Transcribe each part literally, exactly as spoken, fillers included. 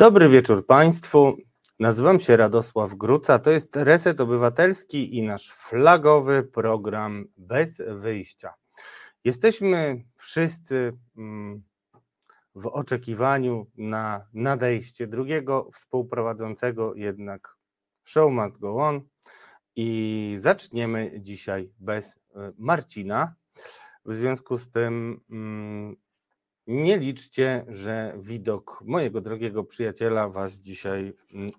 Dobry wieczór Państwu, nazywam się Radosław Gruca, to jest Reset Obywatelski i nasz flagowy program Bez Wyjścia. Jesteśmy wszyscy w oczekiwaniu na nadejście drugiego współprowadzącego, jednak show must go on, i zaczniemy dzisiaj bez Marcina. W związku z tym nie liczcie, że widok mojego drogiego przyjaciela was dzisiaj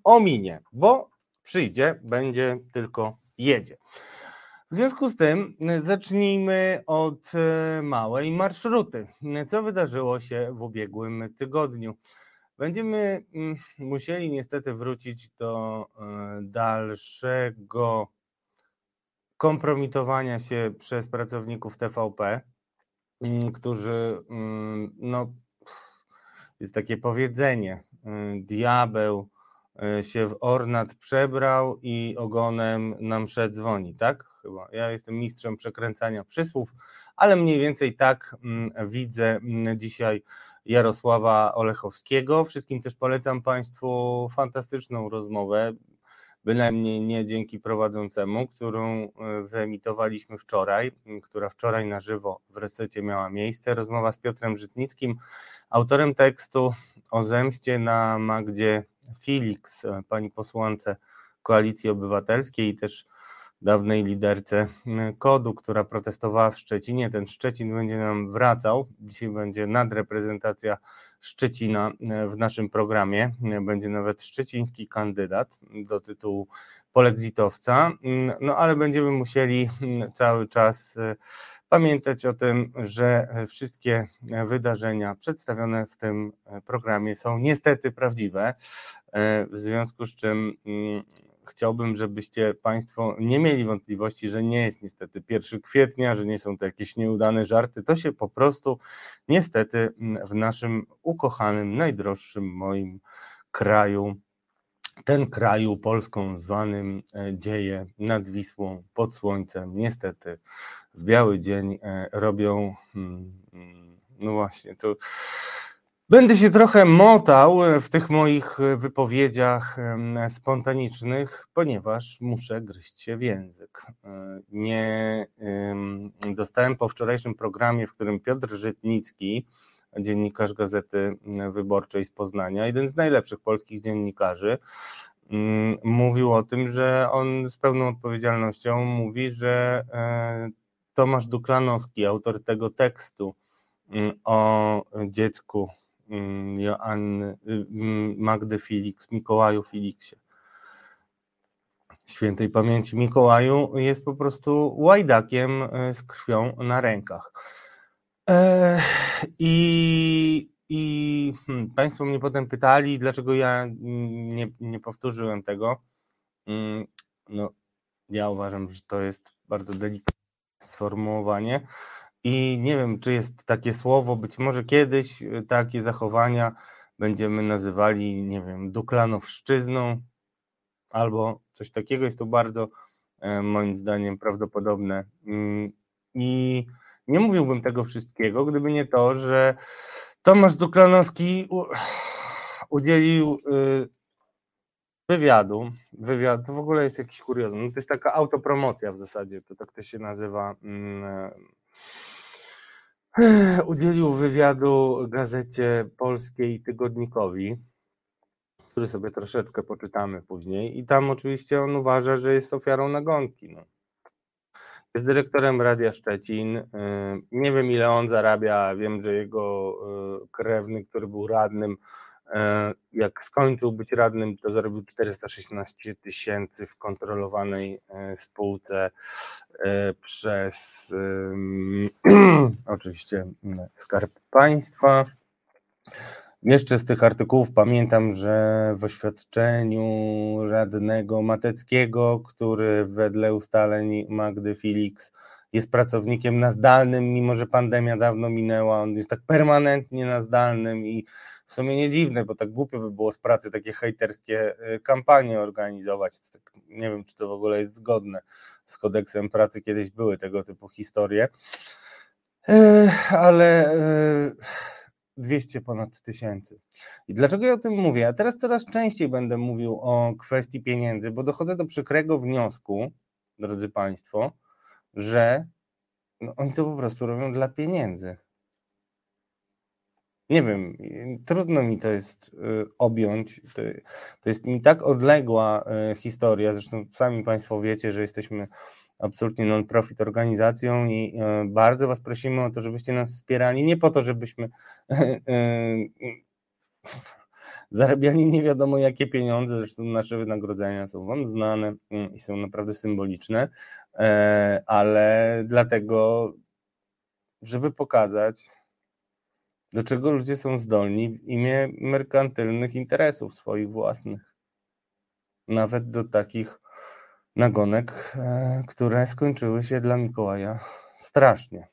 ominie, bo przyjdzie, będzie, tylko jedzie. W związku z tym zacznijmy od małej marszruty. Co wydarzyło się w ubiegłym tygodniu? Będziemy musieli niestety wrócić do dalszego kompromitowania się przez pracowników T V P, którzy, no, jest takie powiedzenie, diabeł się w ornat przebrał i ogonem na mszę dzwoni, tak? Chyba. Ja jestem mistrzem przekręcania przysłów, ale mniej więcej tak widzę dzisiaj Jarosława Olechowskiego. Wszystkim też polecam Państwu fantastyczną rozmowę, bynajmniej nie dzięki prowadzącemu, którą wyemitowaliśmy wczoraj, która wczoraj na żywo w Resecie miała miejsce. Rozmowa z Piotrem Żytnickim, autorem tekstu o zemście na Magdzie Felix, pani posłance Koalicji Obywatelskiej i też dawnej liderce KOD-u, która protestowała w Szczecinie. Ten Szczecin będzie nam wracał. Dzisiaj będzie nadreprezentacja Szczecina w naszym programie. Będzie nawet szczeciński kandydat do tytułu polexitowca. No ale będziemy musieli cały czas pamiętać o tym, że wszystkie wydarzenia przedstawione w tym programie są niestety prawdziwe. W związku z czym chciałbym, żebyście Państwo nie mieli wątpliwości, że nie jest niestety pierwszego kwietnia, że nie są to jakieś nieudane żarty. To się po prostu niestety w naszym ukochanym, najdroższym moim kraju, ten kraju Polską zwanym, dzieje nad Wisłą, pod słońcem. Niestety w biały dzień robią, no właśnie, to... Będę się trochę motał w tych moich wypowiedziach spontanicznych, ponieważ muszę gryźć się w język. Nie dostałem po wczorajszym programie, w którym Piotr Żytnicki, dziennikarz Gazety Wyborczej z Poznania, jeden z najlepszych polskich dziennikarzy, mówił o tym, że on z pełną odpowiedzialnością mówi, że Tomasz Duklanowski, autor tego tekstu o dziecku Joanny, Magdy Felix, Mikołaju Felixie, świętej pamięci Mikołaju, jest po prostu łajdakiem z krwią na rękach. I, i hmm, Państwo mnie potem pytali, dlaczego ja nie, nie powtórzyłem tego. No, ja uważam, że to jest bardzo delikatne sformułowanie. I nie wiem, czy jest takie słowo, być może kiedyś takie zachowania będziemy nazywali, nie wiem, duklanowszczyzną albo coś takiego. Jest to bardzo, moim zdaniem, prawdopodobne. I nie mówiłbym tego wszystkiego, gdyby nie to, że Tomasz Duklanowski udzielił wywiadu. Wywiad to w ogóle jest jakiś kuriozum. No to jest taka autopromocja w zasadzie, to tak to się nazywa. Udzielił wywiadu Gazecie Polskiej Tygodnikowi, który sobie troszeczkę poczytamy później, i tam oczywiście on uważa, że jest ofiarą nagonki. No. Jest dyrektorem Radia Szczecin, nie wiem, ile on zarabia, wiem, że jego krewny, który był radnym, jak skończył być radnym, to zarobił czterysta szesnaście tysięcy w kontrolowanej spółce przez um, oczywiście Skarb Państwa. Jeszcze z tych artykułów pamiętam, że w oświadczeniu radnego Mateckiego, który wedle ustaleń Magdy Felix jest pracownikiem na zdalnym, mimo że pandemia dawno minęła, on jest tak permanentnie na zdalnym i w sumie nie dziwne, bo tak głupio by było z pracy takie hejterskie kampanie organizować. Nie wiem, czy to w ogóle jest zgodne z kodeksem pracy. Kiedyś były tego typu historie. Ale dwieście ponad tysięcy. I dlaczego ja o tym mówię? Ja teraz coraz częściej będę mówił o kwestii pieniędzy, bo dochodzę do przykrego wniosku, drodzy Państwo, że no, oni to po prostu robią dla pieniędzy. Nie wiem, trudno mi to jest objąć, to, to jest mi tak odległa historia, zresztą sami Państwo wiecie, że jesteśmy absolutnie non-profit organizacją i bardzo Was prosimy o to, żebyście nas wspierali, nie po to, żebyśmy zarabiali nie wiadomo jakie pieniądze, zresztą nasze wynagrodzenia są Wam znane i są naprawdę symboliczne, ale dlatego, żeby pokazać, do czego ludzie są zdolni w imię merkantylnych interesów swoich własnych. Nawet do takich nagonek, które skończyły się dla Mikołaja strasznie.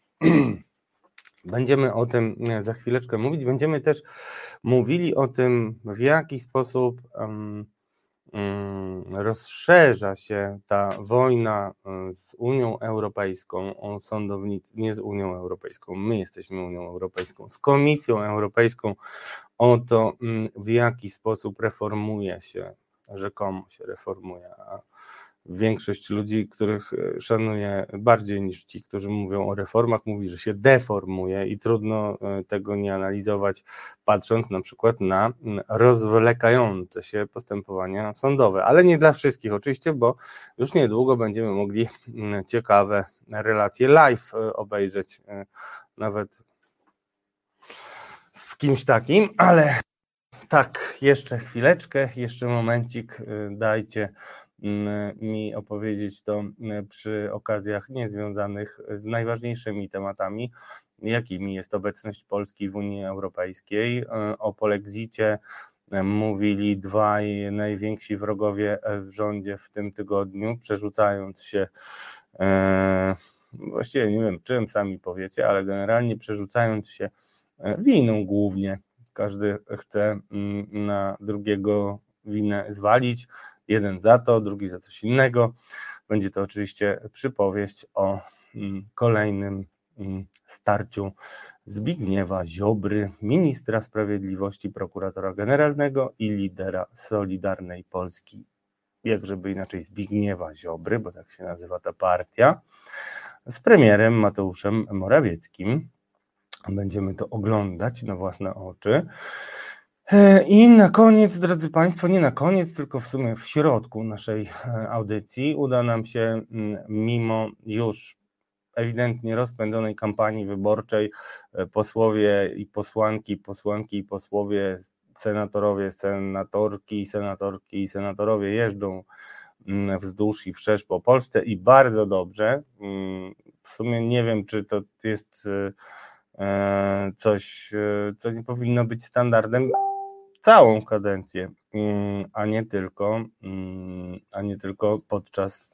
Będziemy o tym za chwileczkę mówić. Będziemy też mówili o tym, w jaki sposób um, um, rozszerza się ta wojna z Unią Europejską o sądownictwo, nie z Unią Europejską, my jesteśmy Unią Europejską, z Komisją Europejską o to, um, w jaki sposób reformuje się, rzekomo się reformuje, a większość ludzi, których szanuję bardziej niż ci, którzy mówią o reformach, mówi, że się deformuje i trudno tego nie analizować, patrząc na przykład na rozwlekające się postępowania sądowe. Ale nie dla wszystkich oczywiście, bo już niedługo będziemy mogli ciekawe relacje live obejrzeć, nawet z kimś takim, ale tak, jeszcze chwileczkę, jeszcze momencik, dajcie mi opowiedzieć to przy okazjach niezwiązanych z najważniejszymi tematami, jakimi jest obecność Polski w Unii Europejskiej. O polexicie mówili dwaj najwięksi wrogowie w rządzie w tym tygodniu, przerzucając się, e, właściwie nie wiem czym, sami powiecie, ale generalnie przerzucając się winą głównie. Każdy chce na drugiego winę zwalić. Jeden za to, drugi za coś innego. Będzie to oczywiście przypowieść o kolejnym starciu Zbigniewa Ziobry, ministra sprawiedliwości, prokuratora generalnego i lidera Solidarnej Polski. Jakżeby inaczej Zbigniewa Ziobry, bo tak się nazywa ta partia, z premierem Mateuszem Morawieckim. Będziemy to oglądać na własne oczy. I na koniec, drodzy Państwo, nie na koniec, tylko w sumie w środku naszej audycji uda nam się, mimo już ewidentnie rozpędzonej kampanii wyborczej, posłowie i posłanki, posłanki i posłowie, senatorowie, senatorki, senatorki i senatorowie jeżdżą wzdłuż i wszerz po Polsce i bardzo dobrze. W sumie nie wiem, czy to jest coś, co nie powinno być standardem całą kadencję, a nie tylko, a nie tylko podczas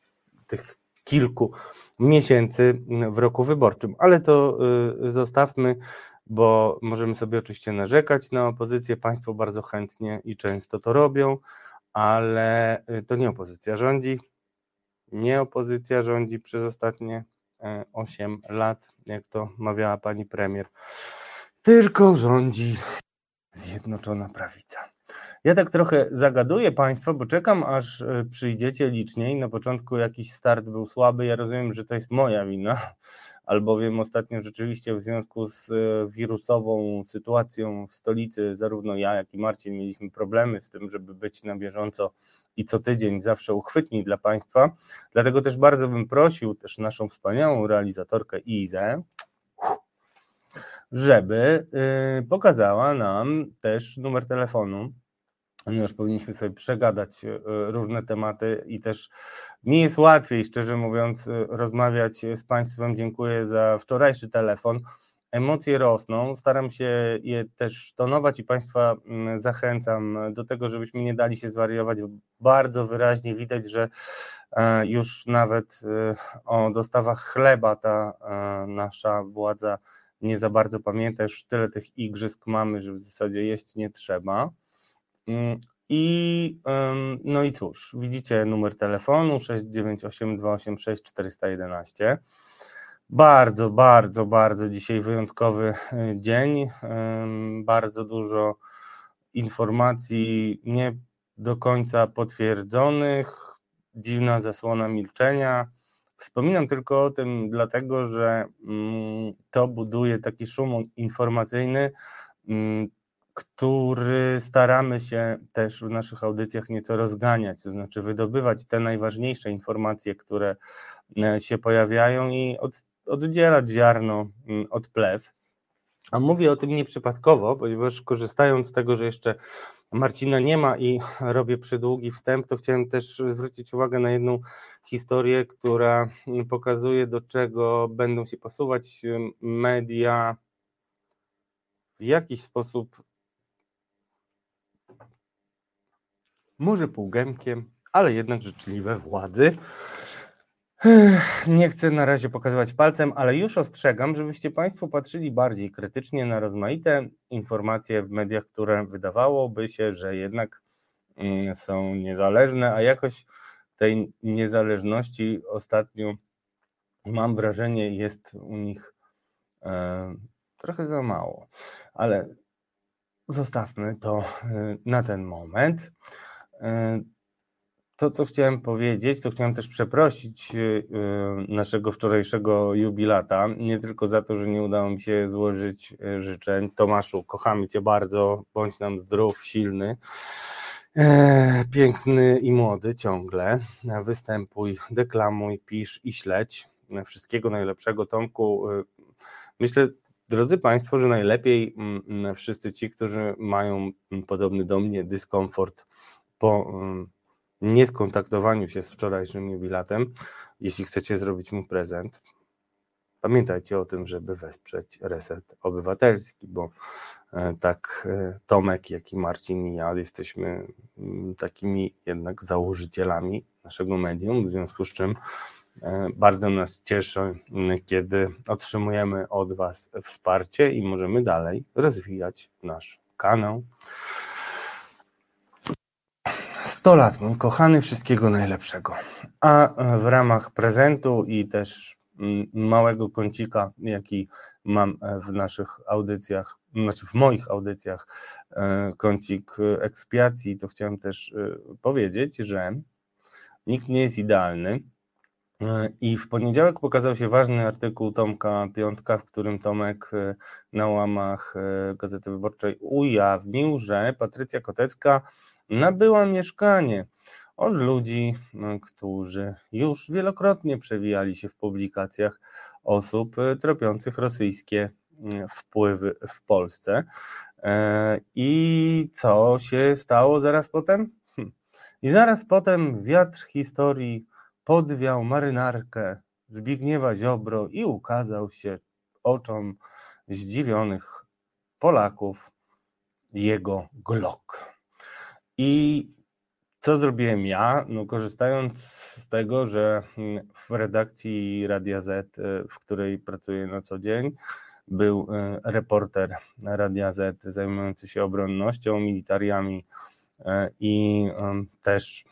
tych kilku miesięcy w roku wyborczym. Ale to zostawmy, bo możemy sobie oczywiście narzekać na opozycję. Państwo bardzo chętnie i często to robią, ale to nie opozycja rządzi. Nie opozycja rządzi przez ostatnie osiem lat, jak to mawiała pani premier. Tylko rządzi Zjednoczona Prawica. Ja tak trochę zagaduję Państwa, bo czekam, aż przyjdziecie liczniej. Na początku jakiś start był słaby, ja rozumiem, że to jest moja wina, albowiem ostatnio rzeczywiście w związku z wirusową sytuacją w stolicy zarówno ja, jak i Marcin mieliśmy problemy z tym, żeby być na bieżąco i co tydzień zawsze uchwytni dla Państwa. Dlatego też bardzo bym prosił też naszą wspaniałą realizatorkę Izę, żeby pokazała nam też numer telefonu, ponieważ powinniśmy sobie przegadać różne tematy i też mi jest łatwiej, szczerze mówiąc, rozmawiać z Państwem. Dziękuję za wczorajszy telefon. Emocje rosną, staram się je też tonować i Państwa zachęcam do tego, żebyśmy nie dali się zwariować. Bardzo wyraźnie widać, że już nawet o dostawach chleba ta nasza władza nie za bardzo pamięta, już tyle tych igrzysk mamy, że w zasadzie jeść nie trzeba. I no i cóż, widzicie numer telefonu sześć dziewięć osiem dwa osiem sześć cztery jeden jeden. Bardzo, bardzo, bardzo dzisiaj wyjątkowy dzień. Bardzo dużo informacji nie do końca potwierdzonych, dziwna zasłona milczenia. Wspominam tylko o tym dlatego, że to buduje taki szum informacyjny, który staramy się też w naszych audycjach nieco rozganiać, to znaczy wydobywać te najważniejsze informacje, które się pojawiają i od, oddzielać ziarno od plew. A mówię o tym nieprzypadkowo, ponieważ korzystając z tego, że jeszcze Marcina nie ma i robię przydługi wstęp, to chciałem też zwrócić uwagę na jedną historię, która pokazuje, do czego będą się posuwać media w jakiś sposób, może półgębkiem, ale jednak życzliwe władzy. Nie chcę na razie pokazywać palcem, ale już ostrzegam, żebyście Państwo patrzyli bardziej krytycznie na rozmaite informacje w mediach, które wydawałoby się, że jednak są niezależne, a jakoś tej niezależności ostatnio, mam wrażenie, jest u nich trochę za mało, ale zostawmy to na ten moment. To, co chciałem powiedzieć, to chciałem też przeprosić naszego wczorajszego jubilata, nie tylko za to, że nie udało mi się złożyć życzeń. Tomaszu, kochamy Cię bardzo, bądź nam zdrów, silny, piękny i młody ciągle. Występuj, deklamuj, pisz i śledź. Wszystkiego najlepszego, Tomku. Myślę, drodzy Państwo, że najlepiej wszyscy ci, którzy mają podobny do mnie dyskomfort po nieskontaktowaniu się z wczorajszym jubilatem, jeśli chcecie zrobić mu prezent, pamiętajcie o tym, żeby wesprzeć Reset Obywatelski, bo tak Tomek, jak i Marcin i ja jesteśmy takimi jednak założycielami naszego medium, w związku z czym bardzo nas cieszy, kiedy otrzymujemy od Was wsparcie i możemy dalej rozwijać nasz kanał. sto lat, mój kochany, wszystkiego najlepszego. A w ramach prezentu i też małego kącika, jaki mam w naszych audycjach, znaczy w moich audycjach, kącik ekspiacji, to chciałem też powiedzieć, że nikt nie jest idealny. I w poniedziałek pokazał się ważny artykuł Tomka Piątka, w którym Tomek na łamach Gazety Wyborczej ujawnił, że Patrycja Kotecka nabyła mieszkanie od ludzi, którzy już wielokrotnie przewijali się w publikacjach osób tropiących rosyjskie wpływy w Polsce. I co się stało zaraz potem? I zaraz potem wiatr historii podwiał marynarkę Zbigniewa Ziobro i ukazał się oczom zdziwionych Polaków jego Glock. I co zrobiłem ja? No, korzystając z tego, że w redakcji Radia Z, w której pracuję na co dzień, był reporter Radia Z zajmujący się obronnością, militariami i też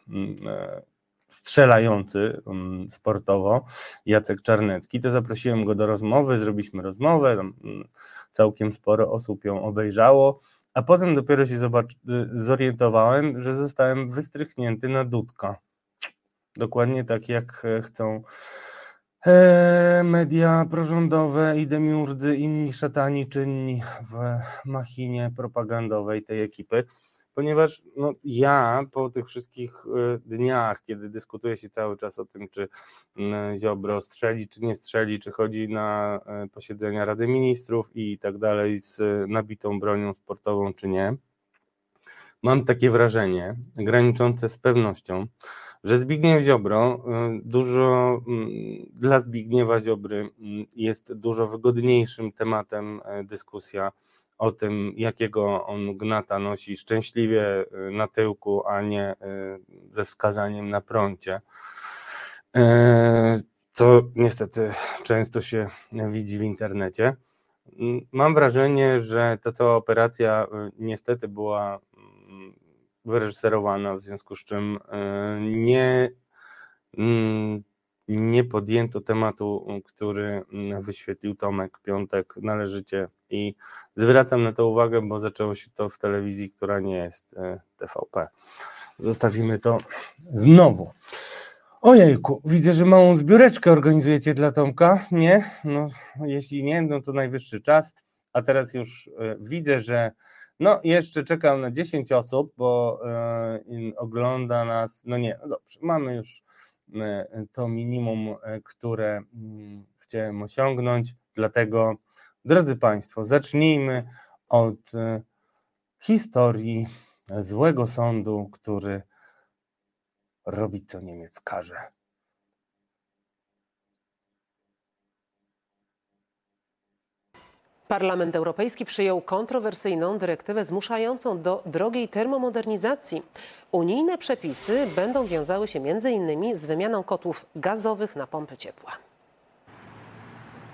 strzelający sportowo, Jacek Czarnecki, to zaprosiłem go do rozmowy, zrobiliśmy rozmowę, całkiem sporo osób ją obejrzało, a potem dopiero się zobaczy, zorientowałem, że zostałem wystrychnięty na Dudka. Dokładnie tak, jak chcą media prorządowe i demiurdzy, inni szatani czynni w machinie propagandowej tej ekipy. Ponieważ no, ja po tych wszystkich dniach, kiedy dyskutuje się cały czas o tym, czy Ziobro strzeli, czy nie strzeli, czy chodzi na posiedzenia Rady Ministrów i tak dalej z nabitą bronią sportową, czy nie, mam takie wrażenie, graniczące z pewnością, że Zbigniew Ziobro, dużo dla Zbigniewa Ziobry jest dużo wygodniejszym tematem dyskusja o tym, jakiego on gnata nosi szczęśliwie na tyłku, a nie ze wskazaniem na prącie, co niestety często się widzi w internecie. Mam wrażenie, że ta cała operacja niestety była wyreżyserowana, w związku z czym nie nie podjęto tematu, który wyświetlił Tomek Piątek należycie i zwracam na to uwagę, bo zaczęło się to w telewizji, która nie jest T V P. Zostawimy to znowu. Ojejku, widzę, że małą zbióreczkę organizujecie dla Tomka, nie? No, jeśli nie, no to najwyższy czas, a teraz już widzę, że no jeszcze czekam na dziesięć osób, bo yy, ogląda nas, no nie, no dobrze, mamy już to minimum, które chciałem osiągnąć, dlatego, drodzy Państwo, zacznijmy od historii złego sądu, który robi, co Niemiec każe. Parlament Europejski przyjął kontrowersyjną dyrektywę zmuszającą do drogiej termomodernizacji. Unijne przepisy będą wiązały się między innymi z wymianą kotłów gazowych na pompy ciepła.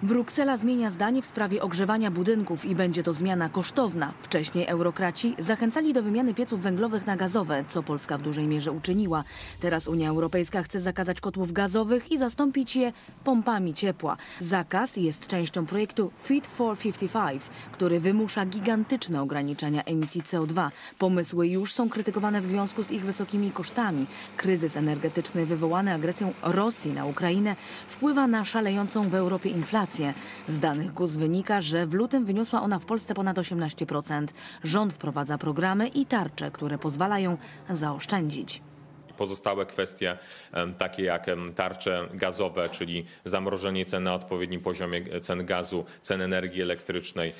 Bruksela zmienia zdanie w sprawie ogrzewania budynków i będzie to zmiana kosztowna. Wcześniej eurokraci zachęcali do wymiany pieców węglowych na gazowe, co Polska w dużej mierze uczyniła. Teraz Unia Europejska chce zakazać kotłów gazowych i zastąpić je pompami ciepła. Zakaz jest częścią projektu Fit for pięćdziesiąt pięć, który wymusza gigantyczne ograniczenia emisji C O dwa. Pomysły już są krytykowane w związku z ich wysokimi kosztami. Kryzys energetyczny wywołany agresją Rosji na Ukrainę wpływa na szalejącą w Europie inflację. Z danych G U S wynika, że w lutym wyniosła ona w Polsce ponad osiemnaście procent. Rząd wprowadza programy i tarcze, które pozwalają zaoszczędzić. Pozostałe kwestie, takie jak tarcze gazowe, czyli zamrożenie cen na odpowiednim poziomie cen gazu, cen energii elektrycznej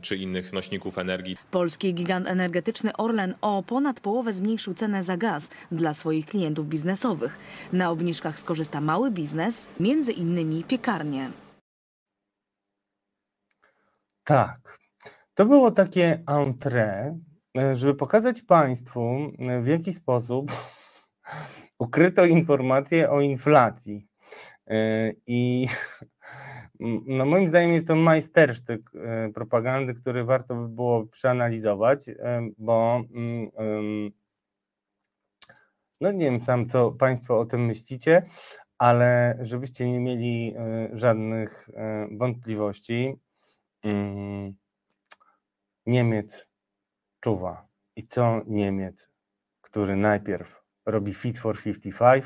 czy innych nośników energii. Polski gigant energetyczny Orlen o ponad połowę zmniejszył cenę za gaz dla swoich klientów biznesowych. Na obniżkach skorzysta mały biznes, między innymi piekarnie. Tak, to było takie entrée, żeby pokazać Państwu, w jaki sposób ukryto informacje o inflacji. I no moim zdaniem jest to majstersztyk propagandy, który warto by było przeanalizować, bo no nie wiem sam, co Państwo o tym myślicie, ale żebyście nie mieli żadnych wątpliwości, Mm, Niemiec czuwa. I co Niemiec, który najpierw robi Fit for pięćdziesiąt pięć,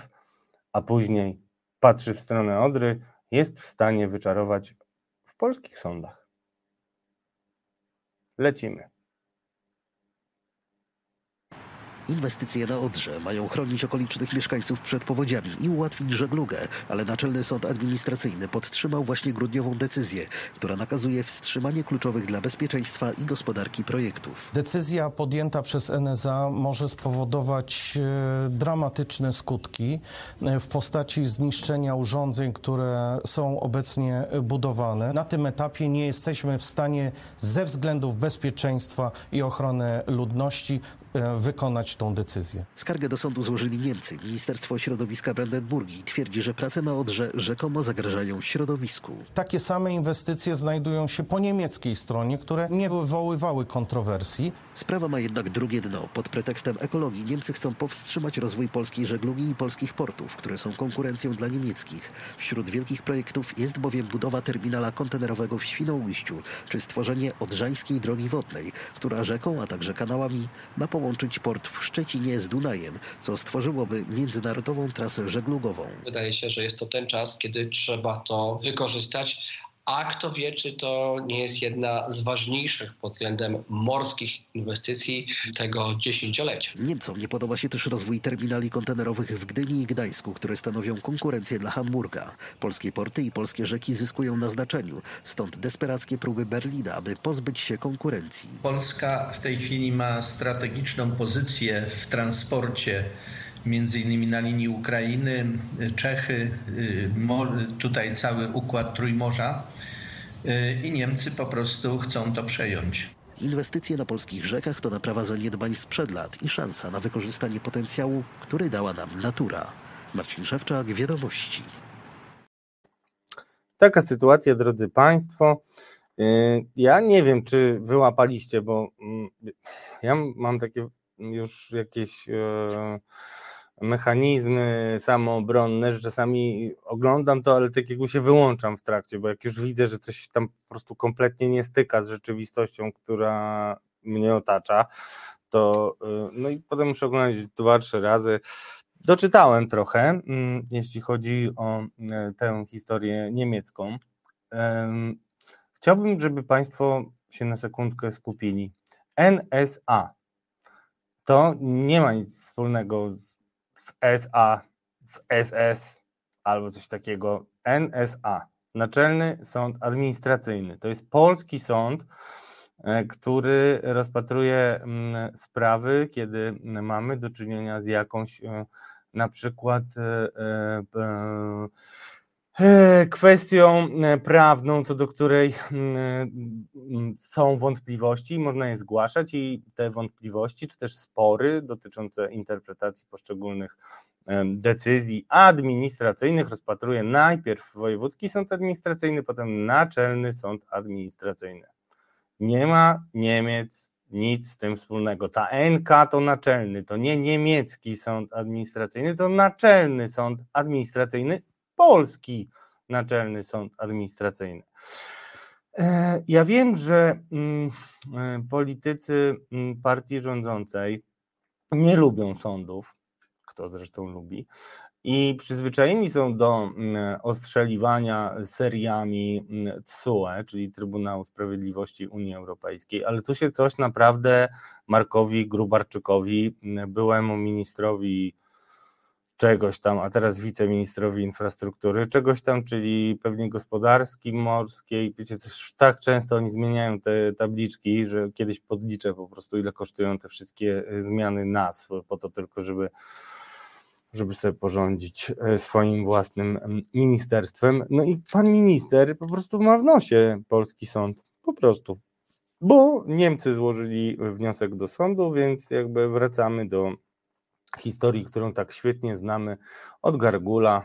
a później patrzy w stronę Odry, jest w stanie wyczarować w polskich sądach. Lecimy. Inwestycje na Odrze mają chronić okolicznych mieszkańców przed powodziami i ułatwić żeglugę, ale Naczelny Sąd Administracyjny podtrzymał właśnie grudniową decyzję, która nakazuje wstrzymanie kluczowych dla bezpieczeństwa i gospodarki projektów. Decyzja podjęta przez N S A może spowodować dramatyczne skutki w postaci zniszczenia urządzeń, które są obecnie budowane. Na tym etapie nie jesteśmy w stanie ze względów bezpieczeństwa i ochrony ludności wykonać tą decyzję. Skargę do sądu złożyli Niemcy. Ministerstwo Środowiska Brandenburgii twierdzi, że prace na Odrze rzekomo zagrażają środowisku. Takie same inwestycje znajdują się po niemieckiej stronie, które nie wywoływały kontrowersji. Sprawa ma jednak drugie dno. Pod pretekstem ekologii Niemcy chcą powstrzymać rozwój polskiej żeglugi i polskich portów, które są konkurencją dla niemieckich. Wśród wielkich projektów jest bowiem budowa terminala kontenerowego w Świnoujściu, czy stworzenie odrzańskiej drogi wodnej, która rzeką, a także kanałami ma połączyć łączyć port w Szczecinie z Dunajem, co stworzyłoby międzynarodową trasę żeglugową. Wydaje się, że jest to ten czas, kiedy trzeba to wykorzystać, a kto wie, czy to nie jest jedna z ważniejszych pod względem morskich inwestycji tego dziesięciolecia. Niemcom nie podoba się też rozwój terminali kontenerowych w Gdyni i Gdańsku, które stanowią konkurencję dla Hamburga. Polskie porty i polskie rzeki zyskują na znaczeniu, stąd desperackie próby Berlina, aby pozbyć się konkurencji. Polska w tej chwili ma strategiczną pozycję w transporcie, między innymi na linii Ukrainy, Czechy, tutaj cały układ Trójmorza i Niemcy po prostu chcą to przejąć. Inwestycje na polskich rzekach to naprawa zaniedbań sprzed lat i szansa na wykorzystanie potencjału, który dała nam natura. Marcin Szewczak, Wiadomości. Taka sytuacja, drodzy Państwo. Ja nie wiem, czy wyłapaliście, bo ja mam takie już jakieś mechanizmy samoobronne, że czasami oglądam to, ale tak jakby się wyłączam w trakcie, bo jak już widzę, że coś tam po prostu kompletnie nie styka z rzeczywistością, która mnie otacza, to no i potem muszę oglądać dwa, trzy razy. Doczytałem trochę, jeśli chodzi o tę historię niemiecką. Chciałbym, żeby Państwo się na sekundkę skupili. N S A to nie ma nic wspólnego z S A, z S S albo coś takiego. N S A, Naczelny Sąd Administracyjny, to jest polski sąd, który rozpatruje sprawy, kiedy mamy do czynienia z jakąś na przykład kwestią prawną, co do której są wątpliwości, można je zgłaszać i te wątpliwości, czy też spory dotyczące interpretacji poszczególnych decyzji administracyjnych rozpatruje najpierw Wojewódzki Sąd Administracyjny, potem Naczelny Sąd Administracyjny. Nie ma Niemiec nic z tym wspólnego. Ta N K to naczelny, to nie niemiecki sąd administracyjny, to Naczelny Sąd Administracyjny, polski Naczelny Sąd Administracyjny. Ja wiem, że politycy partii rządzącej nie lubią sądów, kto zresztą lubi, i przyzwyczajeni są do ostrzeliwania seriami T S U E, czyli Trybunału Sprawiedliwości Unii Europejskiej, ale tu się coś naprawdę Markowi Gróbarczykowi, byłemu ministrowi czegoś tam, a teraz wiceministrowi infrastruktury, czegoś tam, czyli pewnie gospodarskiej, morskiej, wiecie, coś tak często oni zmieniają te tabliczki, że kiedyś podliczę po prostu, ile kosztują te wszystkie zmiany nazw, po to tylko, żeby żeby sobie porządzić swoim własnym ministerstwem. No i pan minister po prostu ma w nosie polski sąd, po prostu, bo Niemcy złożyli wniosek do sądu, więc jakby wracamy do historii, którą tak świetnie znamy od Gargula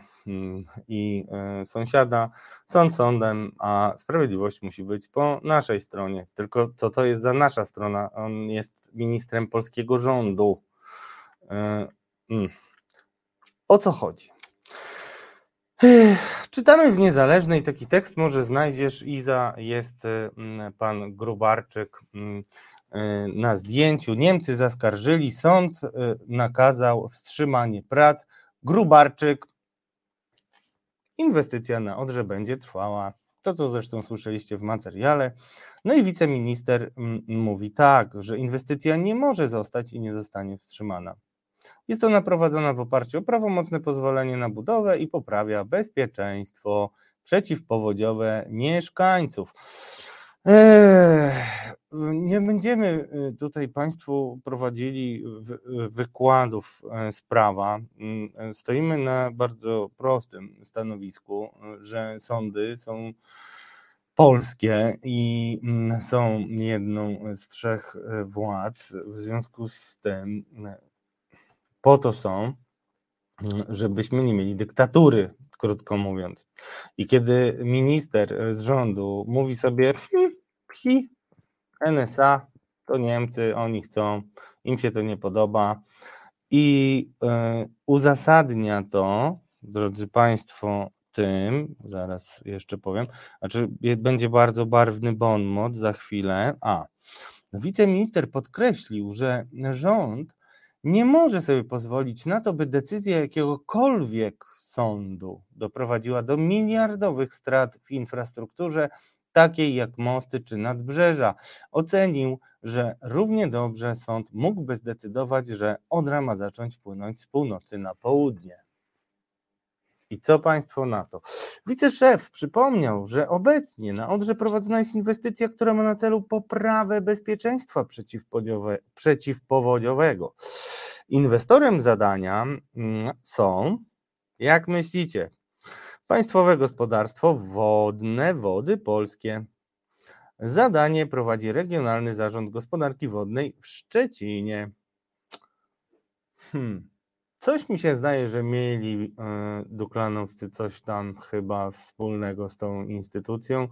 i sąsiada. Sąd sądem, a sprawiedliwość musi być po naszej stronie. Tylko co to jest za nasza strona? On jest ministrem polskiego rządu. Mm. O co chodzi? Ech, czytamy w Niezależnej, taki tekst może znajdziesz, Iza, jest pan Gróbarczyk na zdjęciu. Niemcy zaskarżyli, sąd nakazał wstrzymanie prac. Gróbarczyk, inwestycja na Odrze będzie trwała. To, co zresztą słyszeliście w materiale. No i wiceminister mówi tak, że inwestycja nie może zostać i nie zostanie wstrzymana. Jest ona prowadzona w oparciu o prawomocne pozwolenie na budowę i poprawia bezpieczeństwo przeciwpowodziowe mieszkańców. Eee, nie będziemy tutaj Państwu prowadzili wykładów z prawa. Stoimy na bardzo prostym stanowisku, że sądy są polskie i są jedną z trzech władz. W związku z tym po to są, żebyśmy nie mieli dyktatury, krótko mówiąc. I kiedy minister z rządu mówi sobie psi, N S A to Niemcy, oni chcą, im się to nie podoba i y, uzasadnia to, drodzy Państwo, tym, zaraz jeszcze powiem, znaczy będzie bardzo barwny bon mot za chwilę, a wiceminister podkreślił, że rząd nie może sobie pozwolić na to, by decyzja jakiegokolwiek sądu doprowadziła do miliardowych strat w infrastrukturze, takiej jak mosty czy nadbrzeża. Ocenił, że równie dobrze sąd mógłby zdecydować, że Odra ma zacząć płynąć z północy na południe. I co Państwo na to? Wiceszef przypomniał, że obecnie na Odrze prowadzona jest inwestycja, która ma na celu poprawę bezpieczeństwa przeciwpowodziowego. Inwestorem zadania są, jak myślicie, Państwowe Gospodarstwo Wodne Wody Polskie. Zadanie prowadzi Regionalny Zarząd Gospodarki Wodnej w Szczecinie. Hmm. Coś mi się zdaje, że mieli Duklanowcy coś tam chyba wspólnego z tą instytucją,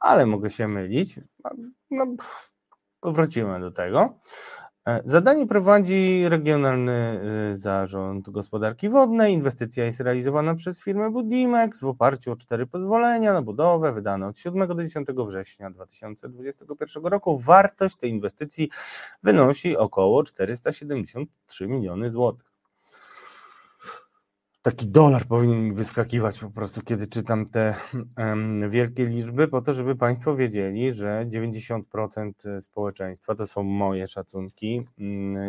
ale mogę się mylić. No, powrócimy do tego. Zadanie prowadzi Regionalny Zarząd Gospodarki Wodnej. Inwestycja jest realizowana przez firmę Budimex w oparciu o cztery pozwolenia na budowę wydane od siódmego do dziesiątego września dwa tysiące dwudziestego pierwszego roku. Wartość tej inwestycji wynosi około czterysta siedemdziesiąt trzy miliony złotych. Taki dolar powinien mi wyskakiwać po prostu, kiedy czytam te um, wielkie liczby, po to, żeby Państwo wiedzieli, że dziewięćdziesiąt procent społeczeństwa, to są moje szacunki,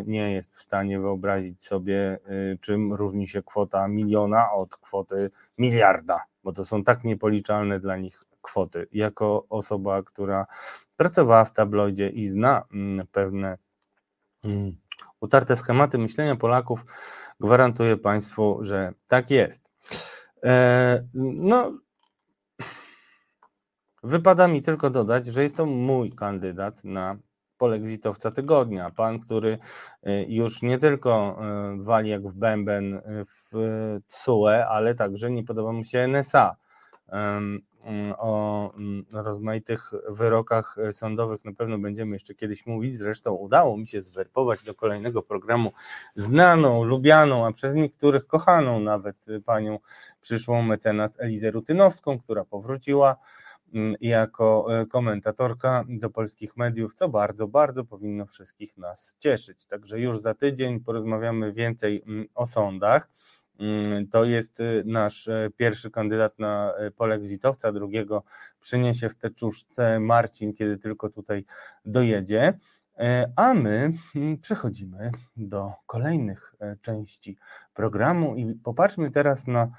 nie jest w stanie wyobrazić sobie, czym różni się kwota miliona od kwoty miliarda, bo to są tak niepoliczalne dla nich kwoty. Jako osoba, która pracowała w tabloidzie i zna um, pewne um, utarte schematy myślenia Polaków, gwarantuję Państwu, że tak jest. No, wypada mi tylko dodać, że jest to mój kandydat na polexitowca tygodnia. Pan, który już nie tylko wali jak w bęben w T S U E, ale także nie podoba mu się N S A. O rozmaitych wyrokach sądowych na pewno będziemy jeszcze kiedyś mówić. Zresztą udało mi się zwerbować do kolejnego programu znaną, lubianą, a przez niektórych kochaną nawet panią przyszłą mecenas Elizę Rutynowską, która powróciła jako komentatorka do polskich mediów, co bardzo, bardzo powinno wszystkich nas cieszyć. Także już za tydzień porozmawiamy więcej o sądach. To jest nasz pierwszy kandydat na polexitowca, drugiego przyniesie w teczuszce Marcin, kiedy tylko tutaj dojedzie, a my przechodzimy do kolejnych części programu i popatrzmy teraz na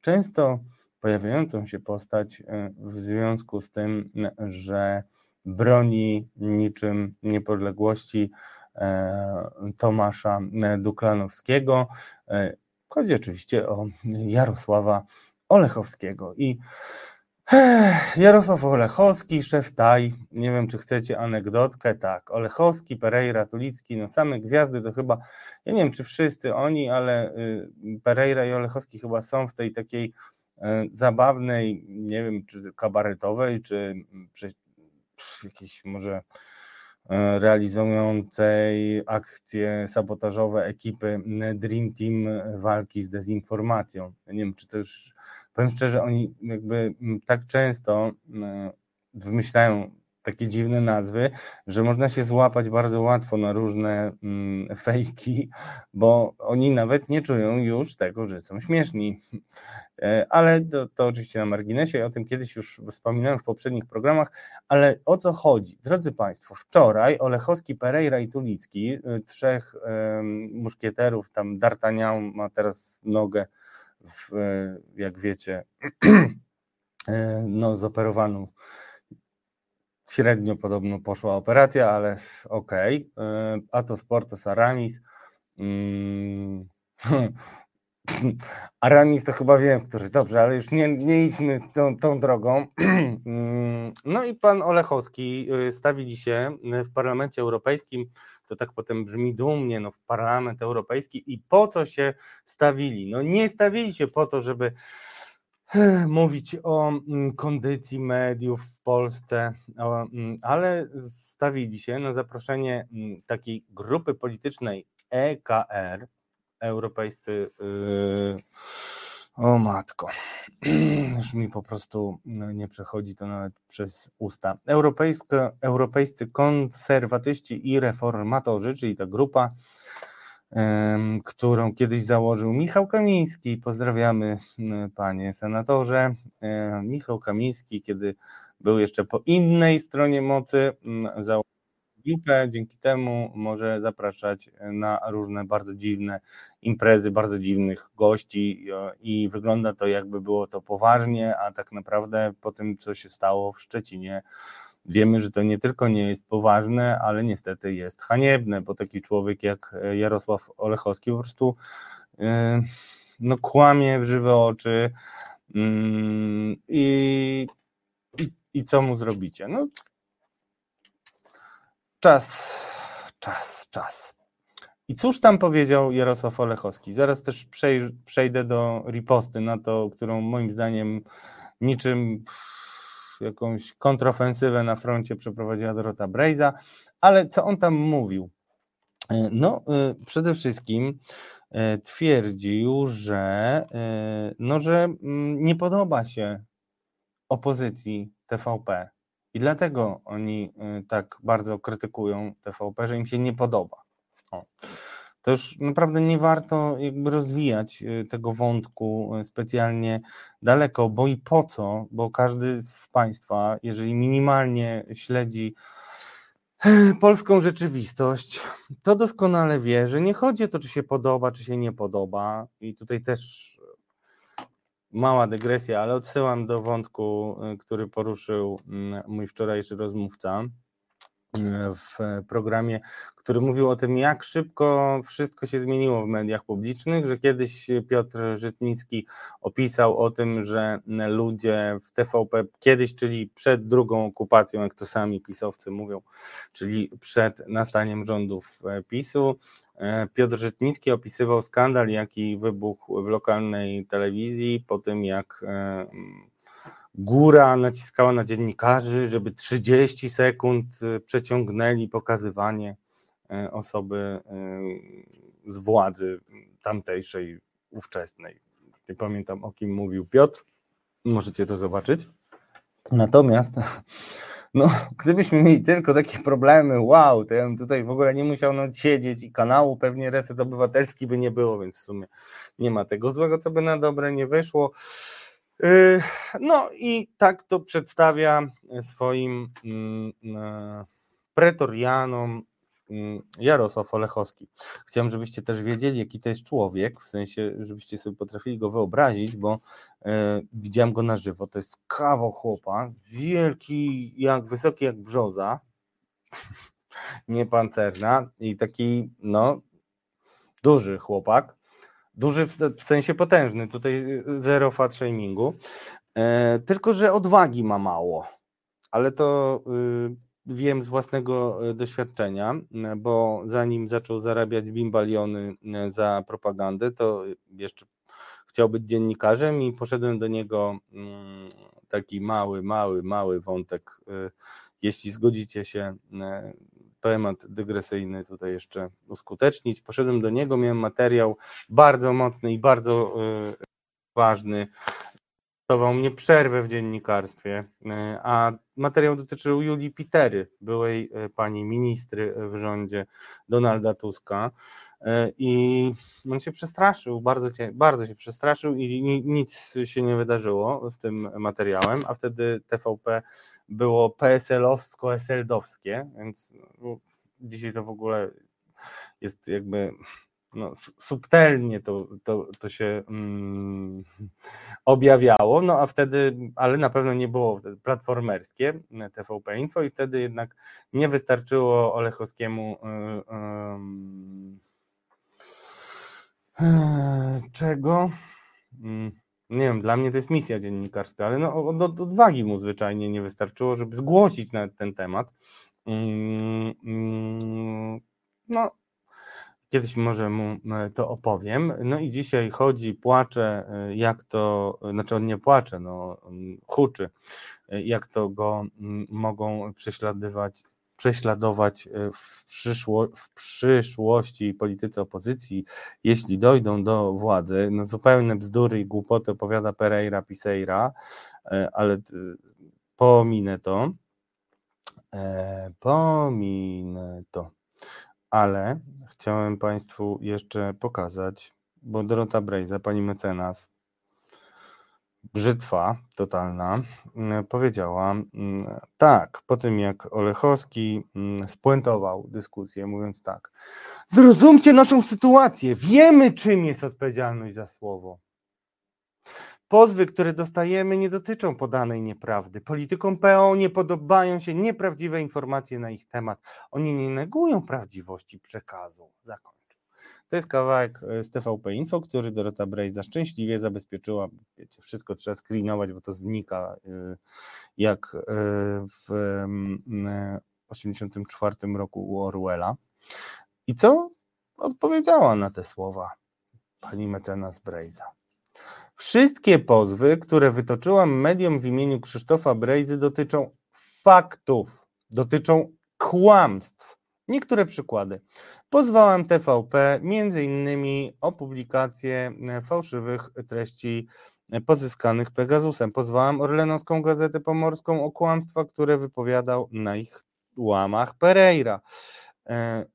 często pojawiającą się postać w związku z tym, że broni niczym niepodległości Tomasza Duklanowskiego. Chodzi oczywiście o Jarosława Olechowskiego. I Jarosław Olechowski, szef T A I, nie wiem, czy chcecie anegdotkę, tak, Olechowski, Perejra, Tulicki, no same gwiazdy to chyba, ja nie wiem, czy wszyscy oni, ale Perejra i Olechowski chyba są w tej takiej zabawnej, nie wiem, czy kabaretowej, czy jakiejś może realizującej akcje sabotażowe ekipy Dream Team walki z dezinformacją. Ja nie wiem, czy to już, powiem szczerze, oni jakby tak często wymyślają takie dziwne nazwy, że można się złapać bardzo łatwo na różne fejki, bo oni nawet nie czują już tego, że są śmieszni. Ale to, to oczywiście na marginesie, ja o tym kiedyś już wspominałem w poprzednich programach, ale o co chodzi? Drodzy Państwo, wczoraj Olechowski, Perejra i Tulicki, trzech um, muszkieterów, tam D'Artagnan ma teraz nogę, w, jak wiecie, no zoperowaną, średnio podobno poszła operacja, ale okej. Okay. A to sport, to Saramis. Hmm. Aramis to chyba wiem, który. Dobrze, ale już nie, nie idźmy tą, tą drogą. No i pan Olechowski stawili się w Parlamencie Europejskim, to tak potem brzmi dumnie, no w Parlament Europejski. I po co się stawili? No nie stawili się po to, żeby mówić o kondycji mediów w Polsce, ale stawili się na zaproszenie takiej grupy politycznej E K R, europejscy, o matko, już mi po prostu nie przechodzi to nawet przez usta, Europejska, europejscy konserwatyści i reformatorzy, czyli ta grupa, którą kiedyś założył Michał Kamiński. Pozdrawiamy, panie senatorze. Michał Kamiński, kiedy był jeszcze po innej stronie mocy, założył grupę, dzięki temu może zapraszać na różne bardzo dziwne imprezy, bardzo dziwnych gości i wygląda to, jakby było to poważnie, a tak naprawdę po tym, co się stało w Szczecinie, wiemy, że to nie tylko nie jest poważne, ale niestety jest haniebne, bo taki człowiek jak Jarosław Olechowski po prostu yy, no, kłamie w żywe oczy yy, i, i co mu zrobicie? No, czas, czas, czas. I cóż tam powiedział Jarosław Olechowski? Zaraz też przej- przejdę do riposty na to, którą moim zdaniem niczym jakąś kontrofensywę na froncie przeprowadziła Dorota Brejza, Ale co on tam mówił? No, przede wszystkim twierdził, że, no, że nie podoba się opozycji T V P i dlatego oni tak bardzo krytykują T V P, że im się nie podoba. O. To już naprawdę nie warto jakby rozwijać tego wątku specjalnie daleko, bo i po co, bo każdy z Państwa, jeżeli minimalnie śledzi polską rzeczywistość, to doskonale wie, że nie chodzi o to, czy się podoba, czy się nie podoba. I tutaj też mała dygresja, ale odsyłam do wątku, który poruszył mój wczorajszy rozmówca w programie, który mówił o tym, jak szybko wszystko się zmieniło w mediach publicznych, że kiedyś Piotr Żytnicki opisał o tym, że ludzie w T V P kiedyś, czyli przed drugą okupacją, jak to sami pisowcy mówią, czyli przed nastaniem rządów PiSu, Piotr Żytnicki opisywał skandal, jaki wybuchł w lokalnej telewizji po tym, jak Góra naciskała na dziennikarzy, żeby trzydzieści sekund przeciągnęli pokazywanie osoby z władzy tamtejszej, ówczesnej. Nie pamiętam, o kim mówił Piotr. Możecie to zobaczyć. Natomiast no, gdybyśmy mieli tylko takie problemy, wow, to ja bym tutaj w ogóle nie musiał nawet siedzieć i kanału pewnie Reset Obywatelski by nie było, więc w sumie nie ma tego złego, co by na dobre nie wyszło. No i tak to przedstawia swoim pretorianom Jarosław Olechowski. Chciałem, żebyście też wiedzieli, jaki to jest człowiek, w sensie, żebyście sobie potrafili go wyobrazić, bo widziałem go na żywo, to jest kawał chłopa, wielki, jak wysoki jak brzoza, niepancerna i taki, no, duży chłopak. Duży w sensie potężny, tutaj zero fat shamingu, e, tylko że odwagi ma mało, ale to y, wiem z własnego doświadczenia, bo zanim zaczął zarabiać bimbaliony za propagandę, to jeszcze chciał być dziennikarzem i poszedłem do niego y, taki mały, mały, mały wątek, y, jeśli zgodzicie się, y, temat dygresyjny tutaj jeszcze uskutecznić. Poszedłem do niego, miałem materiał bardzo mocny i bardzo yy, ważny. Kosztował mnie przerwę w dziennikarstwie, yy, a materiał dotyczył Julii Pitery, byłej yy, pani ministry w rządzie Donalda Tuska yy, i on się przestraszył, bardzo, cię, bardzo się przestraszył i ni, nic się nie wydarzyło z tym materiałem, a wtedy T V P było P S L-owsko-eseldowskie, więc no, dzisiaj to w ogóle jest jakby no, subtelnie to, to, to się mm, objawiało, no a wtedy, ale na pewno nie było platformerskie T V P Info i wtedy jednak nie wystarczyło Olechowskiemu yy, yy, czego? Yy. Nie wiem, dla mnie to jest misja dziennikarska, ale no, od, od odwagi mu zwyczajnie nie wystarczyło, żeby zgłosić nawet ten temat. Mm, mm, no, kiedyś może mu to opowiem. No i dzisiaj chodzi, płacze, jak to, znaczy on nie płacze, no, huczy, jak to go mogą prześladować, prześladować w, przyszło, w przyszłości politycy opozycji, jeśli dojdą do władzy. No zupełne bzdury i głupoty opowiada Perejra, Piseira, ale pominę to. Pominę to. Ale chciałem Państwu jeszcze pokazać, bo Dorota Brejza, pani mecenas, brzytwa totalna, powiedziała tak, po tym jak Olechowski spuentował dyskusję, mówiąc tak: zrozumcie naszą sytuację, wiemy czym jest odpowiedzialność za słowo. Pozwy, które dostajemy, nie dotyczą podanej nieprawdy. Politykom P O nie podobają się nieprawdziwe informacje na ich temat. Oni nie negują prawdziwości przekazu. Zakończę. To jest kawałek z T V P Info, który Dorota Brejza szczęśliwie zabezpieczyła. Wiecie, wszystko trzeba screenować, bo to znika jak w osiemdziesiątym czwartym roku u Orwella. I co odpowiedziała na te słowa pani mecenas Brejza? Wszystkie pozwy, które wytoczyłam mediom w imieniu Krzysztofa Brejzy, dotyczą faktów, dotyczą kłamstw. Niektóre przykłady. Pozwałam T V P między innymi o publikację fałszywych treści pozyskanych Pegasusem. Pozwałam Orlenowską Gazetę Pomorską o kłamstwa, które wypowiadał na ich łamach Perejra.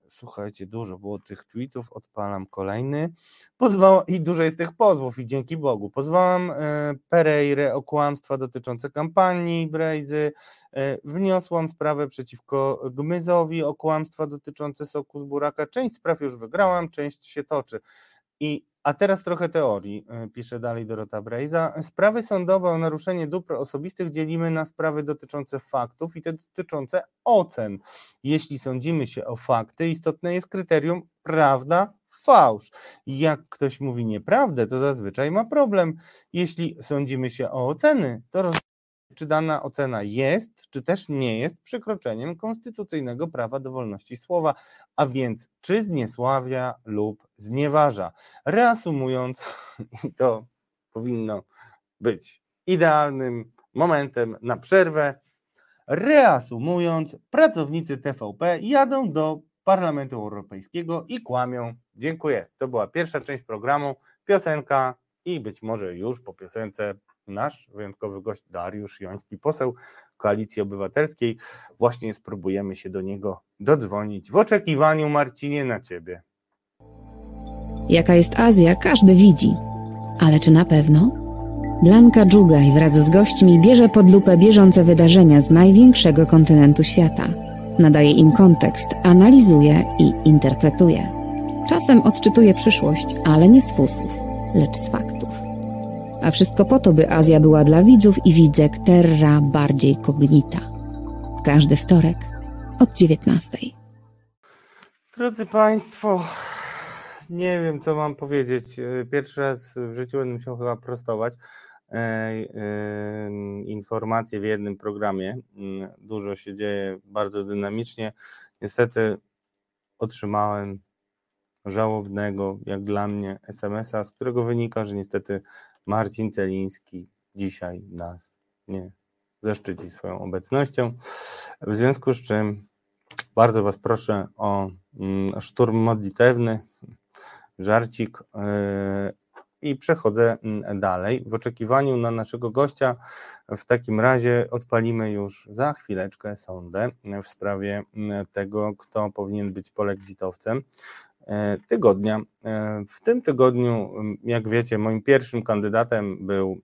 Słuchajcie, dużo było tych tweetów, odpalam kolejny. Pozwała, i dużo jest tych pozwów i dzięki Bogu. Pozwałam Perejrę o kłamstwa dotyczące kampanii Brejzy, wniosłam sprawę przeciwko Gmyzowi o kłamstwa dotyczące soku z buraka. Część spraw już wygrałam, część się toczy. I, a teraz trochę teorii, pisze dalej Dorota Brejza. Sprawy sądowe o naruszenie dóbr osobistych dzielimy na sprawy dotyczące faktów i te dotyczące ocen. Jeśli sądzimy się o fakty, istotne jest kryterium prawda, fałsz. Jak ktoś mówi nieprawdę, to zazwyczaj ma problem. Jeśli sądzimy się o oceny, to roz... czy dana ocena jest, czy też nie jest przekroczeniem konstytucyjnego prawa do wolności słowa, a więc czy zniesławia lub znieważa. Reasumując, i to powinno być idealnym momentem na przerwę, reasumując, pracownicy T V P jadą do Parlamentu Europejskiego i kłamią. Dziękuję. To była pierwsza część programu, piosenka i być może już po piosence nasz wyjątkowy gość Dariusz Joński, poseł Koalicji Obywatelskiej. Właśnie spróbujemy się do niego dodzwonić. W oczekiwaniu, Marcinie, na ciebie. Jaka jest Azja, każdy widzi. Ale czy na pewno? Blanka Dżugaj wraz z gośćmi bierze pod lupę bieżące wydarzenia z największego kontynentu świata. Nadaje im kontekst, analizuje i interpretuje. Czasem odczytuje przyszłość, ale nie z fusów, lecz z faktów. A wszystko po to, by Azja była dla widzów i widzek terra bardziej cognita. Każdy wtorek od dziewiętnastej. Drodzy Państwo, nie wiem, co mam powiedzieć. Pierwszy raz w życiu będę musiał chyba prostować e, e, informacje w jednym programie. Dużo się dzieje, bardzo dynamicznie. Niestety otrzymałem żałobnego, jak dla mnie, es em es a, z którego wynika, że niestety Marcin Celiński dzisiaj nas nie zaszczyci swoją obecnością, w związku z czym bardzo Was proszę o szturm modlitewny, żarcik i przechodzę dalej. W oczekiwaniu na naszego gościa w takim razie odpalimy już za chwileczkę sondę w sprawie tego, kto powinien być polexitowcem tygodnia. W tym tygodniu, jak wiecie, moim pierwszym kandydatem był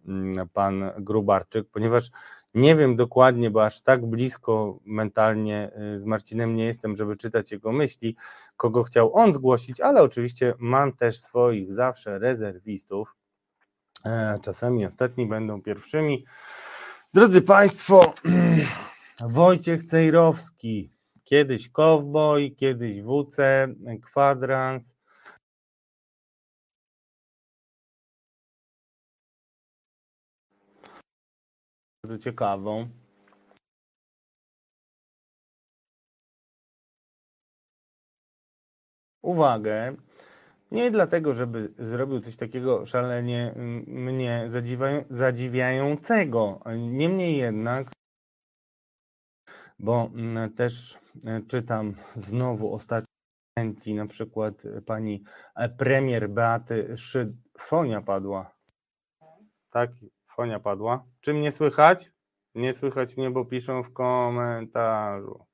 pan Gróbarczyk, ponieważ nie wiem dokładnie, bo aż tak blisko mentalnie z Marcinem nie jestem, żeby czytać jego myśli, kogo chciał on zgłosić, ale oczywiście mam też swoich zawsze rezerwistów. Czasami ostatni będą pierwszymi. Drodzy Państwo, Wojciech Cejrowski, kiedyś Kowboj, kiedyś W C, Kwadrans. Bardzo ciekawą. Uwagę. Nie dlatego, żeby zrobił coś takiego szalenie mnie zadziwiającego. Niemniej jednak, bo też czytam znowu ostatnio na przykład pani premier Beaty Szydło. Fonia padła. Tak, fonia padła. Czy mnie słychać? Nie słychać mnie, bo piszą w komentarzu.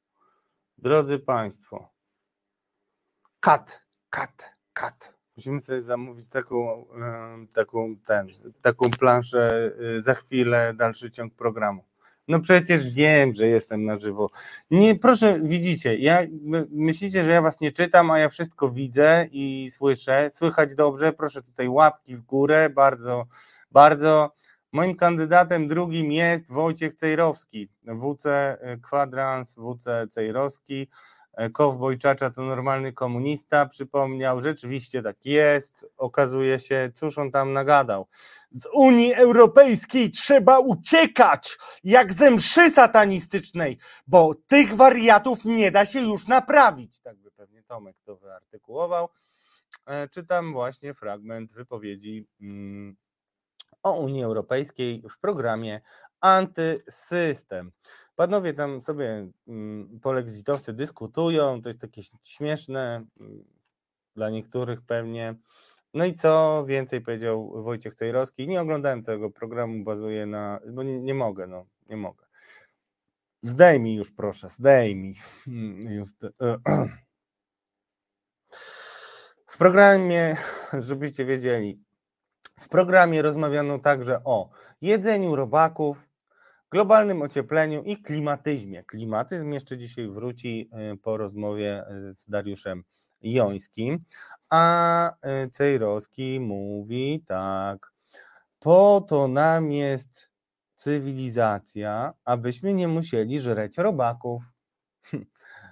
Drodzy Państwo, kat, kat, kat. Musimy sobie zamówić taką, taką, ten, taką planszę za chwilę, dalszy ciąg programu. No przecież wiem, że jestem na żywo. Nie, proszę, widzicie, ja, myślicie, że ja was nie czytam, a ja wszystko widzę i słyszę. Słychać dobrze, proszę tutaj łapki w górę, bardzo, bardzo. Moim kandydatem drugim jest Wojciech Cejrowski, W C Kwadrans, W C Cejrowski. Kowboj Czacza to normalny komunista, przypomniał, rzeczywiście tak jest, okazuje się, cóż on tam nagadał. Z Unii Europejskiej trzeba uciekać, jak ze mszy satanistycznej, bo tych wariatów nie da się już naprawić. Tak by pewnie Tomek to wyartykułował. Czytam właśnie fragment wypowiedzi o Unii Europejskiej w programie Antysystem. Panowie tam sobie polexitowcy dyskutują, to jest takie śmieszne, dla niektórych pewnie. No i co więcej powiedział Wojciech Cejrowski, nie oglądałem tego programu, bazuję na, bo nie, nie mogę, no nie mogę. Zdejmij już proszę, zdejmij. Just, w programie, żebyście wiedzieli, w programie rozmawiano także o jedzeniu robaków, globalnym ociepleniu i klimatyzmie. Klimatyzm jeszcze dzisiaj wróci po rozmowie z Dariuszem Jońskim, a Cejrowski mówi tak, po to nam jest cywilizacja, abyśmy nie musieli żreć robaków.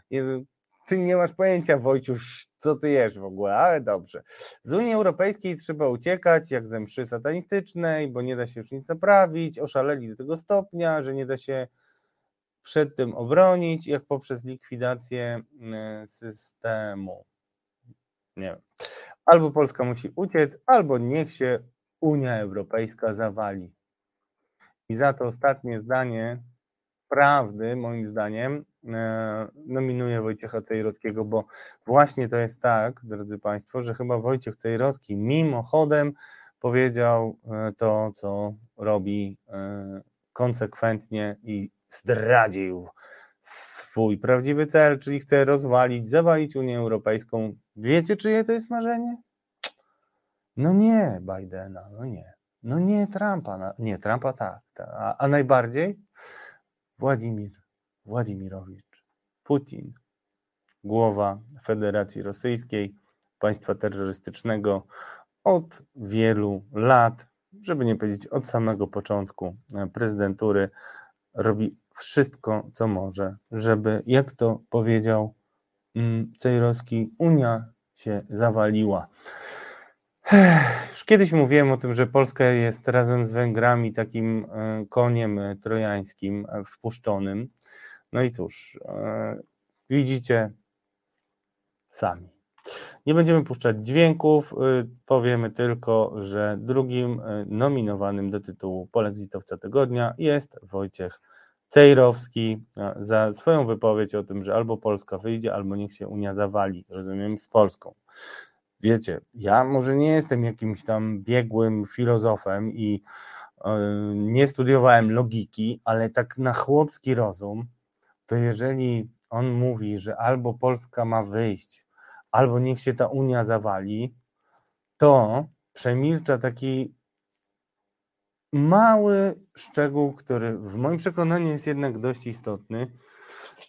Jezu, ty nie masz pojęcia, Wojciuś, co ty jesz w ogóle, ale dobrze. Z Unii Europejskiej trzeba uciekać jak ze mszy satanistycznej, bo nie da się już nic naprawić, oszaleli do tego stopnia, że nie da się przed tym obronić, jak poprzez likwidację systemu. Nie wiem. Albo Polska musi uciec, albo niech się Unia Europejska zawali. I za to ostatnie zdanie prawdy, moim zdaniem, nominuje Wojciecha Cejrowskiego, bo właśnie to jest tak, drodzy Państwo, że chyba Wojciech Cejrowski mimochodem powiedział to, co robi konsekwentnie i zdradził swój prawdziwy cel, czyli chce rozwalić, zawalić Unię Europejską. Wiecie, czyje to jest marzenie? No nie Bidena, no nie. No nie Trumpa, nie Trumpa tak. tak. A, a najbardziej Władimir Władimirowicz Putin, głowa Federacji Rosyjskiej, państwa terrorystycznego od wielu lat, żeby nie powiedzieć od samego początku prezydentury, robi wszystko, co może, żeby, jak to powiedział Cejrowski, Unia się zawaliła. Już kiedyś mówiłem o tym, że Polska jest razem z Węgrami takim koniem trojańskim wpuszczonym. No i cóż, widzicie sami. Nie będziemy puszczać dźwięków, powiemy tylko, że drugim nominowanym do tytułu polexitowca tygodnia jest Wojciech Cejrowski za swoją wypowiedź o tym, że albo Polska wyjdzie, albo niech się Unia zawali, rozumiem, z Polską. Wiecie, ja może nie jestem jakimś tam biegłym filozofem i yy, nie studiowałem logiki, ale tak na chłopski rozum, to jeżeli on mówi, że albo Polska ma wyjść, albo niech się ta Unia zawali, to przemilcza taki mały szczegół, który w moim przekonaniu jest jednak dość istotny,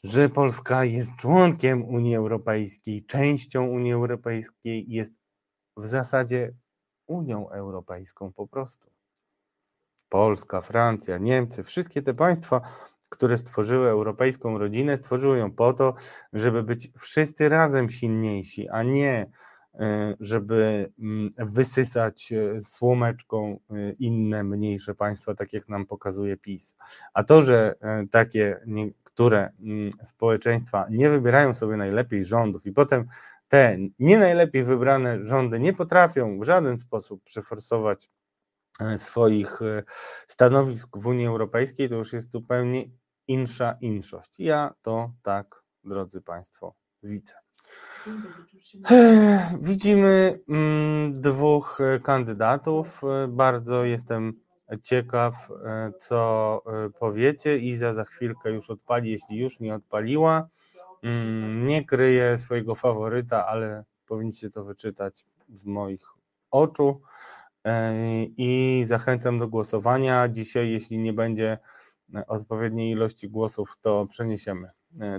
że Polska jest członkiem Unii Europejskiej, częścią Unii Europejskiej, jest w zasadzie Unią Europejską po prostu. Polska, Francja, Niemcy, wszystkie te państwa, które stworzyły europejską rodzinę, stworzyły ją po to, żeby być wszyscy razem silniejsi, a nie żeby wysysać słomeczką inne, mniejsze państwa, tak jak nam pokazuje PiS. A to, że takie niektóre społeczeństwa nie wybierają sobie najlepiej rządów i potem te nie najlepiej wybrane rządy nie potrafią w żaden sposób przeforsować swoich stanowisk w Unii Europejskiej, to już jest zupełnie insza inszość. Ja to tak, drodzy Państwo, widzę. Widzimy dwóch kandydatów. Bardzo jestem ciekaw, co powiecie. Iza za chwilkę już odpali, jeśli już nie odpaliła. Nie kryję swojego faworyta, ale powinniście to wyczytać z moich oczu. I zachęcam do głosowania. Dzisiaj, jeśli nie będzie odpowiedniej ilości głosów, to przeniesiemy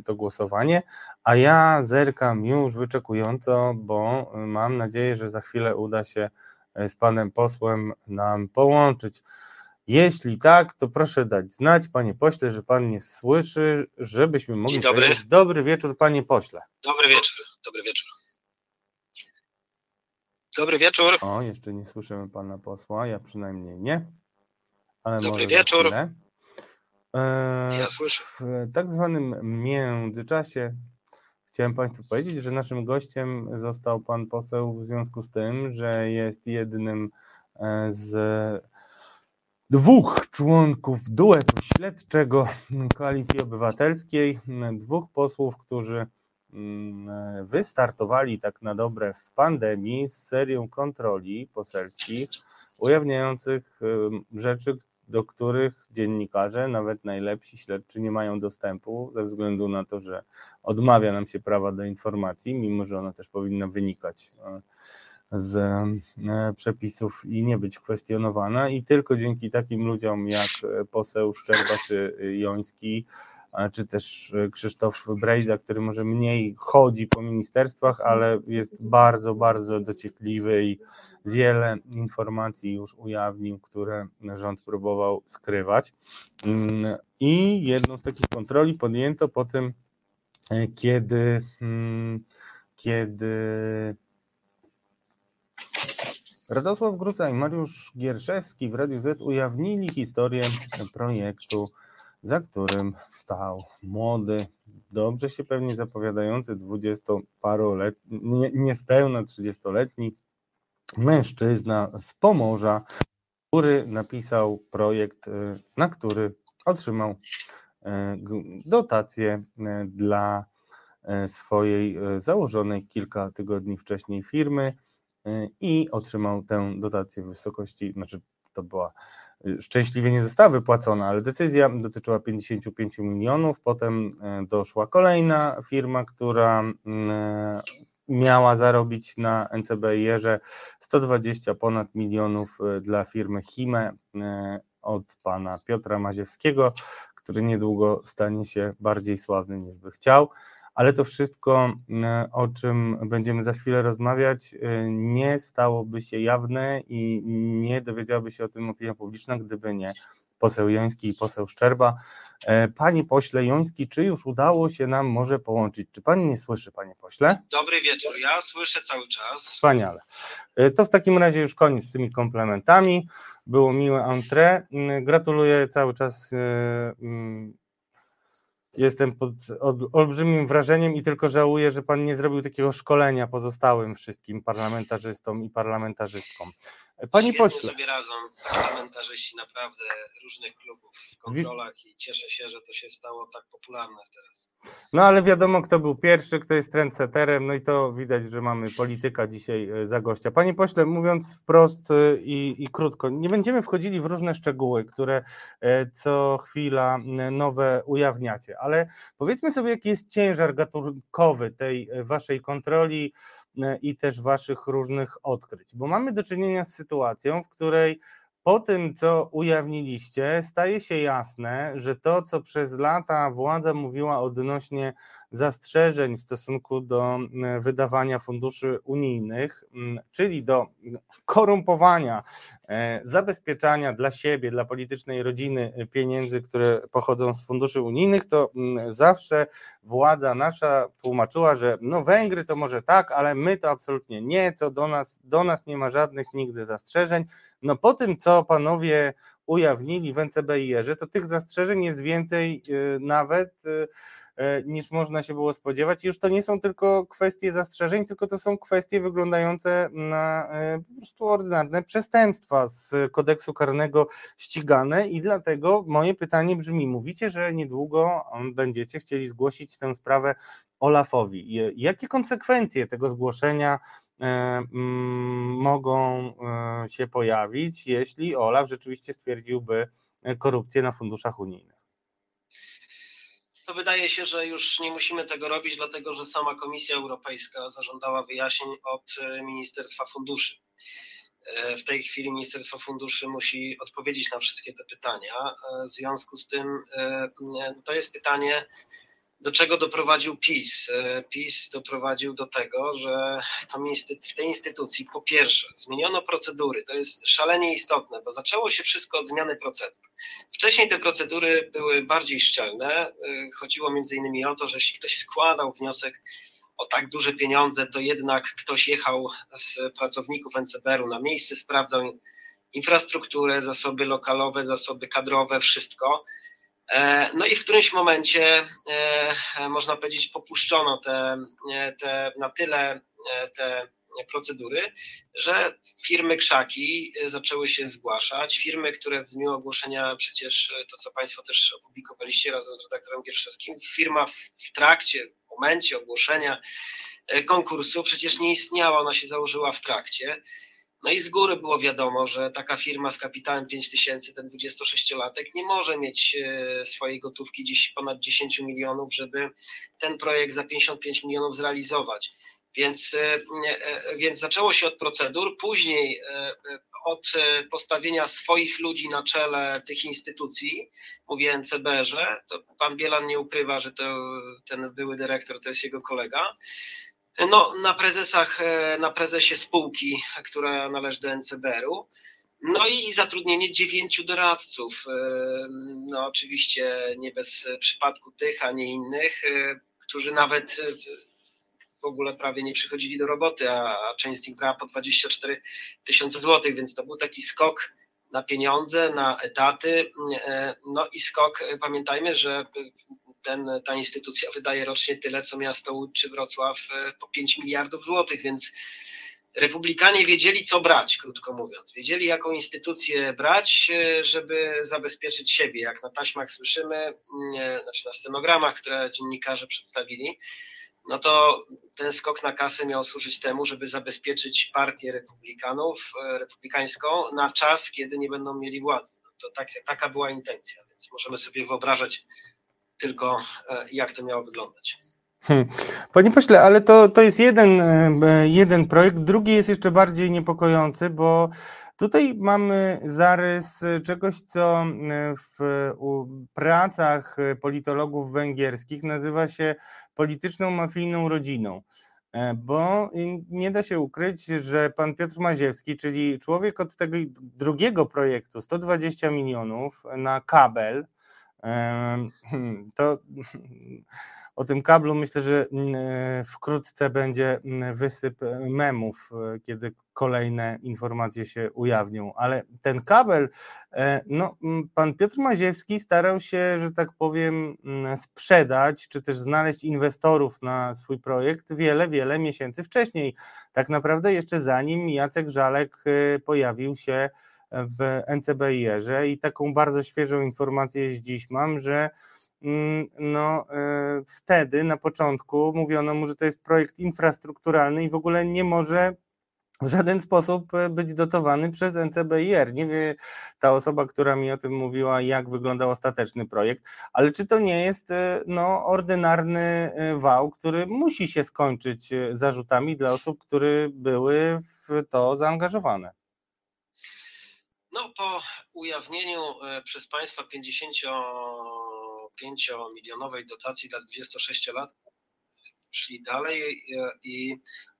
to głosowanie, a ja zerkam już wyczekująco, bo mam nadzieję, że za chwilę uda się z panem posłem nam połączyć. Jeśli tak, to proszę dać znać, panie pośle, że pan nie słyszy, żebyśmy mogli... Dzień dobry. Powiedzieć. Dobry wieczór, panie pośle. Dobry wieczór, dobry wieczór. Dobry wieczór. O, jeszcze nie słyszymy pana posła, ja przynajmniej nie. Ale dobry wieczór. Ja słyszę. W tak zwanym międzyczasie chciałem Państwu powiedzieć, że naszym gościem został Pan Poseł w związku z tym, że jest jednym z dwóch członków duetu śledczego Koalicji Obywatelskiej, dwóch posłów, którzy wystartowali tak na dobre w pandemii z serią kontroli poselskich ujawniających rzeczy, do których dziennikarze, nawet najlepsi śledczy, nie mają dostępu ze względu na to, że odmawia nam się prawa do informacji, mimo że ona też powinna wynikać z przepisów i nie być kwestionowana, i tylko dzięki takim ludziom jak poseł Szczerba czy Joński, czy też Krzysztof Brejza, który może mniej chodzi po ministerstwach, ale jest bardzo, bardzo dociekliwy i wiele informacji już ujawnił, które rząd próbował skrywać. I jedną z takich kontroli podjęto po tym, kiedy kiedy Radosław Gruca i Mariusz Gierszewski w Radiu Z ujawnili historię projektu, za którym stał młody, dobrze się pewnie zapowiadający dwudziestoparoletni, nie, niespełna trzydziestoletni mężczyzna z Pomorza, który napisał projekt, na który otrzymał dotację dla swojej założonej kilka tygodni wcześniej firmy i otrzymał tę dotację w wysokości, znaczy to była szczęśliwie nie została wypłacona, ale decyzja dotyczyła pięćdziesięciu pięciu milionów. Potem doszła kolejna firma, która miała zarobić na NCBiR-ze sto dwadzieścia ponad milionów dla firmy Chimę od pana Piotra Maziewskiego, który niedługo stanie się bardziej sławny niż by chciał. Ale to wszystko, o czym będziemy za chwilę rozmawiać, nie stałoby się jawne i nie dowiedziałaby się o tym opinia publiczna, gdyby nie poseł Joński i poseł Szczerba. Panie pośle Joński, czy już udało się nam może połączyć? Czy pan nie słyszy, panie pośle? Dobry wieczór, ja słyszę cały czas. Wspaniale. To w takim razie już koniec z tymi komplementami. Było miłe entrée. Gratuluję cały czas. Jestem pod olbrzymim wrażeniem i tylko żałuję, że pan nie zrobił takiego szkolenia pozostałym wszystkim parlamentarzystom i parlamentarzystkom. Panie Świetnie pośle. Sobie radzą parlamentarzyści naprawdę różnych klubów w kontrolach i cieszę się, że to się stało tak popularne teraz. No ale wiadomo, kto był pierwszy, kto jest trendseterem, no i to widać, że mamy polityka dzisiaj za gościa. Panie pośle, mówiąc wprost i, i krótko, nie będziemy wchodzili w różne szczegóły, które co chwila nowe ujawniacie, ale powiedzmy sobie, jaki jest ciężar gatunkowy tej waszej kontroli i też waszych różnych odkryć, bo mamy do czynienia z sytuacją, w której po tym, co ujawniliście, staje się jasne, że to, co przez lata władza mówiła odnośnie zastrzeżeń w stosunku do wydawania funduszy unijnych, czyli do korumpowania, zabezpieczania dla siebie, dla politycznej rodziny pieniędzy, które pochodzą z funduszy unijnych, to zawsze władza nasza tłumaczyła, że no Węgry to może tak, ale my to absolutnie nie, co do nas, do nas nie ma żadnych nigdy zastrzeżeń. No po tym, co panowie ujawnili w NCBiR-ze, to tych zastrzeżeń jest więcej yy, nawet yy, niż można się było spodziewać. Już to nie są tylko kwestie zastrzeżeń, tylko to są kwestie wyglądające na po prostu ordynarne przestępstwa z kodeksu karnego ścigane i dlatego moje pytanie brzmi, mówicie, że niedługo będziecie chcieli zgłosić tę sprawę Olafowi. Jakie konsekwencje tego zgłoszenia mogą się pojawić, jeśli Olaf rzeczywiście stwierdziłby korupcję na funduszach unijnych? To wydaje się, że już nie musimy tego robić, dlatego że sama Komisja Europejska zażądała wyjaśnień od Ministerstwa Funduszy. W tej chwili Ministerstwo Funduszy musi odpowiedzieć na wszystkie te pytania. W związku z tym to jest pytanie, do czego doprowadził PiS? PiS doprowadził do tego, że w tej instytucji po pierwsze zmieniono procedury. To jest szalenie istotne, bo zaczęło się wszystko od zmiany procedur. Wcześniej te procedury były bardziej szczelne. Chodziło między innymi o to, że jeśli ktoś składał wniosek o tak duże pieniądze, to jednak ktoś jechał z pracowników NCBiR-u na miejsce, sprawdzał infrastrukturę, zasoby lokalowe, zasoby kadrowe, wszystko. No i w którymś momencie, można powiedzieć, popuszczono te, te, na tyle te procedury, że firmy krzaki zaczęły się zgłaszać, firmy, które w dniu ogłoszenia przecież to, co Państwo też opublikowaliście razem z redaktorem Gierszewskim, firma w trakcie, w momencie ogłoszenia konkursu przecież nie istniała, ona się założyła w trakcie. No i z góry było wiadomo, że taka firma z kapitałem pięć tysięcy, ten dwudziestosześciolatek nie może mieć swojej gotówki dziś ponad dziesięć milionów, żeby ten projekt za pięćdziesiąt pięć milionów zrealizować. Więc, więc zaczęło się od procedur, później od postawienia swoich ludzi na czele tych instytucji, mówię en ce be erze, to pan Bielan nie ukrywa, że to, ten były dyrektor to jest jego kolega. No, na prezesach, na prezesie spółki, która należy do en ce be eru. No i zatrudnienie dziewięciu doradców. No oczywiście nie bez przypadku tych, a nie innych, którzy nawet w ogóle prawie nie przychodzili do roboty, a część z nich brała po dwadzieścia cztery tysiące złotych, więc to był taki skok na pieniądze, na etaty. No i skok, pamiętajmy, że Ten, ta instytucja wydaje rocznie tyle, co miasto Łódź czy Wrocław po pięć miliardów złotych, więc republikanie wiedzieli, co brać, krótko mówiąc. Wiedzieli, jaką instytucję brać, żeby zabezpieczyć siebie, jak na taśmach słyszymy, znaczy na scenogramach, które dziennikarze przedstawili. No to ten skok na kasę miał służyć temu, żeby zabezpieczyć partię republikanów, republikańską na czas, kiedy nie będą mieli władzy. No to tak, taka była intencja, więc możemy sobie wyobrażać tylko jak to miało wyglądać. Hmm. Panie pośle, ale to, to jest jeden, jeden projekt, drugi jest jeszcze bardziej niepokojący, bo tutaj mamy zarys czegoś, co w pracach politologów węgierskich nazywa się polityczną mafijną rodziną, bo nie da się ukryć, że pan Piotr Maziewski, czyli człowiek od tego drugiego projektu, sto dwadzieścia milionów na kabel, to o tym kablu myślę, że wkrótce będzie wysyp memów, kiedy kolejne informacje się ujawnią, ale ten kabel, no, pan Piotr Maziewski starał się, że tak powiem, sprzedać, czy też znaleźć inwestorów na swój projekt wiele, wiele miesięcy wcześniej, tak naprawdę jeszcze zanim Jacek Żalek pojawił się w en ce be erze i taką bardzo świeżą informację z dziś mam, że no, wtedy na początku mówiono mu, że to jest projekt infrastrukturalny i w ogóle nie może w żaden sposób być dotowany przez en ce be er. Nie wie ta osoba, która mi o tym mówiła, jak wyglądał ostateczny projekt, ale czy to nie jest no, ordynarny wał, który musi się skończyć zarzutami dla osób, które były w to zaangażowane? No, po ujawnieniu przez państwa pięćdziesięciopięciomilionowej dotacji dla dwudziestosześciolatków szli dalej i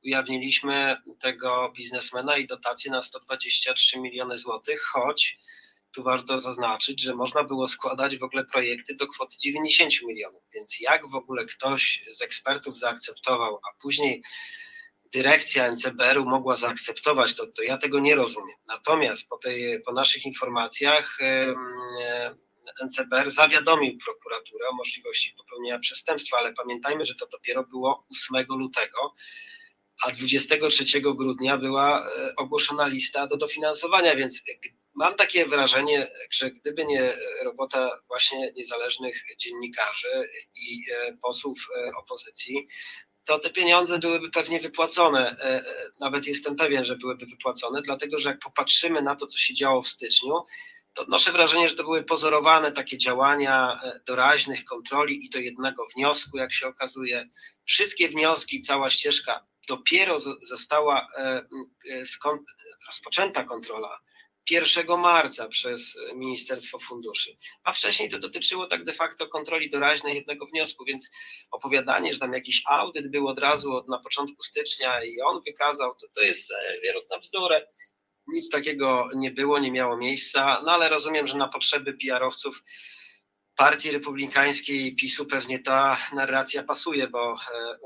ujawniliśmy tego biznesmena i dotację na sto dwadzieścia trzy miliony złotych, choć tu warto zaznaczyć, że można było składać w ogóle projekty do kwoty dziewięćdziesiąt milionów, więc jak w ogóle ktoś z ekspertów zaakceptował, a później dyrekcja en ce be eru mogła zaakceptować, to, to ja tego nie rozumiem. Natomiast po, tej, po naszych informacjach en ce be er zawiadomił prokuraturę o możliwości popełnienia przestępstwa, ale pamiętajmy, że to dopiero było ósmego lutego, a dwudziestego trzeciego grudnia była ogłoszona lista do dofinansowania, więc mam takie wrażenie, że gdyby nie robota właśnie niezależnych dziennikarzy i posłów opozycji, to te pieniądze byłyby pewnie wypłacone, nawet jestem pewien, że byłyby wypłacone, dlatego że jak popatrzymy na to, co się działo w styczniu, to odnoszę wrażenie, że to były pozorowane takie działania doraźnych kontroli i do jednego wniosku, jak się okazuje. Wszystkie wnioski, cała ścieżka, dopiero została rozpoczęta kontrola pierwszego marca przez Ministerstwo Funduszy, a wcześniej to dotyczyło tak de facto kontroli doraźnej jednego wniosku, więc opowiadanie, że tam jakiś audyt był od razu od, na początku stycznia i on wykazał, to, to jest wierutna bzdura. Nic takiego nie było, nie miało miejsca, no ale rozumiem, że na potrzeby pe erowców Partii Republikańskiej i PiSu pewnie ta narracja pasuje, bo e,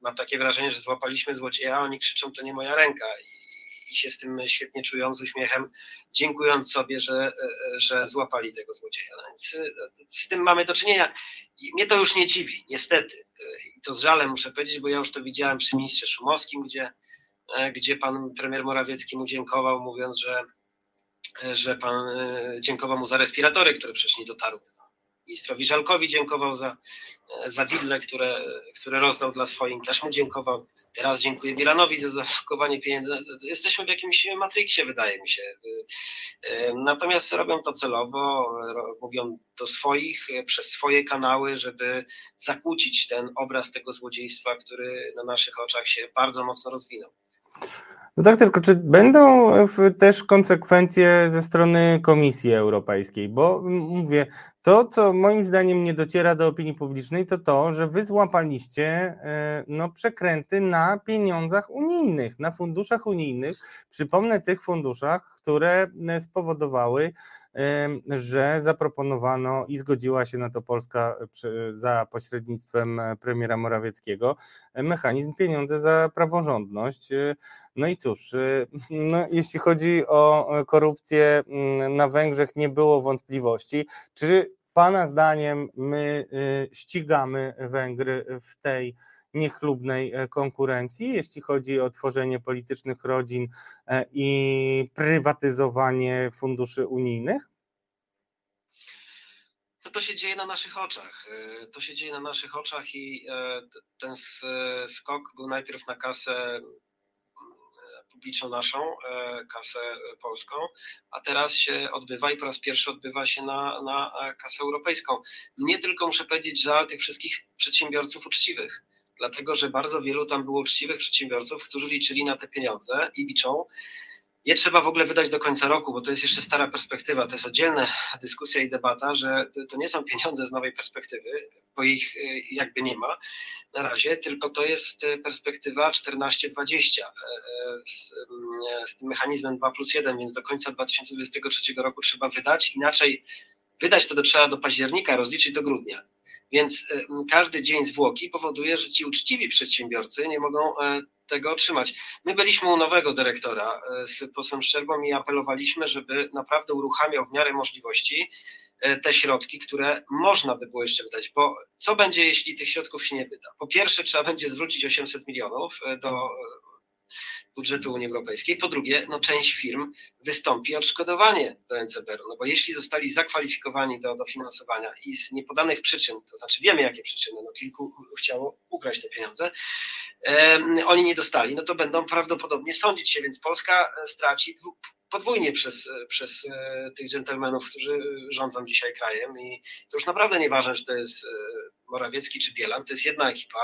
mam takie wrażenie, że złapaliśmy złodzieja, oni krzyczą, to nie moja ręka. I się z tym świetnie czują, z uśmiechem, dziękując sobie, że, że złapali tego złodzieja. No więc z tym mamy do czynienia. I mnie to już nie dziwi, niestety. I to z żalem muszę powiedzieć, bo ja już to widziałem przy ministrze Szumowskim, gdzie gdzie pan premier Morawiecki mu dziękował, mówiąc, że, że pan dziękował mu za respiratory, które przecież nie dotarły. Ministrowi Żalkowi dziękował za, za widle, które, które rozdał dla swoim, też mu dziękował. Teraz dziękuję Bielanowi za zachowanie pieniędzy. Jesteśmy w jakimś matriksie, wydaje mi się. Natomiast robią to celowo, mówią do swoich, przez swoje kanały, żeby zakłócić ten obraz tego złodziejstwa, który na naszych oczach się bardzo mocno rozwinął. No tak, tylko czy będą też konsekwencje ze strony Komisji Europejskiej? Bo mówię, to co moim zdaniem nie dociera do opinii publicznej, to to, że wy złapaliście no, przekręty na pieniądzach unijnych, na funduszach unijnych. Przypomnę, tych funduszach, które spowodowały, że zaproponowano i zgodziła się na to Polska za pośrednictwem premiera Morawieckiego mechanizm pieniądze za praworządność. No i cóż, no jeśli chodzi o korupcję na Węgrzech, nie było wątpliwości. Czy pana zdaniem my ścigamy Węgry w tej niechlubnej konkurencji, jeśli chodzi o tworzenie politycznych rodzin i prywatyzowanie funduszy unijnych? To, to się dzieje na naszych oczach. To się dzieje na naszych oczach i ten skok był najpierw na kasę publiczną naszą, kasę polską, a teraz się odbywa i po raz pierwszy odbywa się na, na kasę europejską. Mnie tylko muszę powiedzieć żal tych wszystkich przedsiębiorców uczciwych, dlatego że bardzo wielu tam było uczciwych przedsiębiorców, którzy liczyli na te pieniądze i liczą. Je trzeba w ogóle wydać do końca roku, bo to jest jeszcze stara perspektywa, to jest oddzielna dyskusja i debata, że to nie są pieniądze z nowej perspektywy, bo ich jakby nie ma na razie, tylko to jest perspektywa czternaście dwadzieścia z, z tym mechanizmem dwa plus jeden, więc do końca dwa tysiące dwudziestego trzeciego roku trzeba wydać, inaczej wydać to trzeba do października, rozliczyć do grudnia. Więc każdy dzień zwłoki powoduje, że ci uczciwi przedsiębiorcy nie mogą tego otrzymać. My byliśmy u nowego dyrektora z posłem Szczerbą i apelowaliśmy, żeby naprawdę uruchamiał w miarę możliwości te środki, które można by było jeszcze wydać, bo co będzie, jeśli tych środków się nie wyda? Po pierwsze, trzeba będzie zwrócić osiemset milionów do budżetu Unii Europejskiej. Po drugie, no część firm wystąpi odszkodowanie do N C B iR-u, no bo jeśli zostali zakwalifikowani do dofinansowania i z niepodanych przyczyn, to znaczy wiemy jakie przyczyny, no kilku chciało ukraść te pieniądze, e, oni nie dostali, no to będą prawdopodobnie sądzić się, więc Polska straci podwójnie przez, przez e, tych dżentelmenów, którzy rządzą dzisiaj krajem i to już naprawdę nieważne, że to jest e, Morawiecki czy Bielan, to jest jedna ekipa,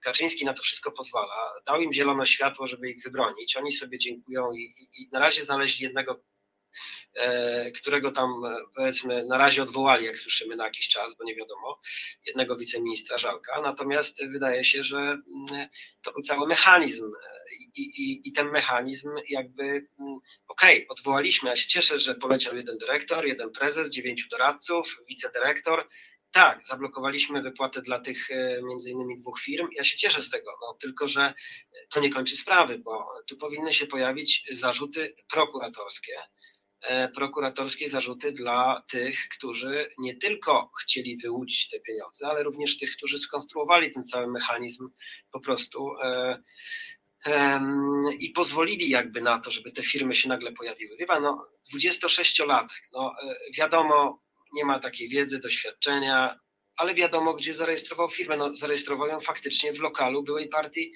Kaczyński na to wszystko pozwala, dał im zielone światło, żeby ich wybronić, oni sobie dziękują i, i, i na razie znaleźli jednego, e, którego tam powiedzmy na razie odwołali, jak słyszymy, na jakiś czas, bo nie wiadomo, jednego wiceministra Żalka, natomiast wydaje się, że to był cały mechanizm i, i, i ten mechanizm jakby, okej, okay, odwołaliśmy, ja się cieszę, że poleciał jeden dyrektor, jeden prezes, dziewięciu doradców, wicedyrektor. Tak, zablokowaliśmy wypłatę dla tych między innymi dwóch firm. Ja się cieszę z tego, no, tylko że to nie kończy sprawy, bo tu powinny się pojawić zarzuty prokuratorskie. E, prokuratorskie zarzuty dla tych, którzy nie tylko chcieli wyłudzić te pieniądze, ale również tych, którzy skonstruowali ten cały mechanizm po prostu e, e, i pozwolili jakby na to, żeby te firmy się nagle pojawiły. Chyba no, dwudziestosześciolatek, no wiadomo, nie ma takiej wiedzy, doświadczenia, ale wiadomo, gdzie zarejestrował firmę. No, zarejestrował ją faktycznie w lokalu byłej partii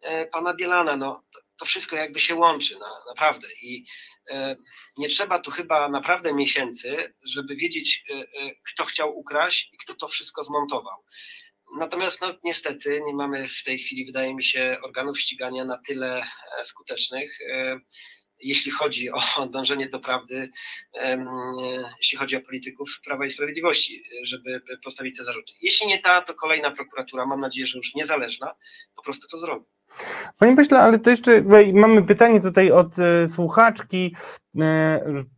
e, pana Bielana. No, to, to wszystko jakby się łączy na, naprawdę. I e, nie trzeba tu chyba naprawdę miesięcy, żeby wiedzieć, e, e, kto chciał ukraść i kto to wszystko zmontował. Natomiast no, niestety nie mamy w tej chwili, wydaje mi się, organów ścigania na tyle skutecznych, e, jeśli chodzi o dążenie do prawdy, jeśli chodzi o polityków Prawa i Sprawiedliwości, żeby postawić te zarzuty. Jeśli nie ta, to kolejna prokuratura, mam nadzieję, że już niezależna, po prostu to zrobi. Panie pośle, ale to jeszcze mamy pytanie tutaj od słuchaczki,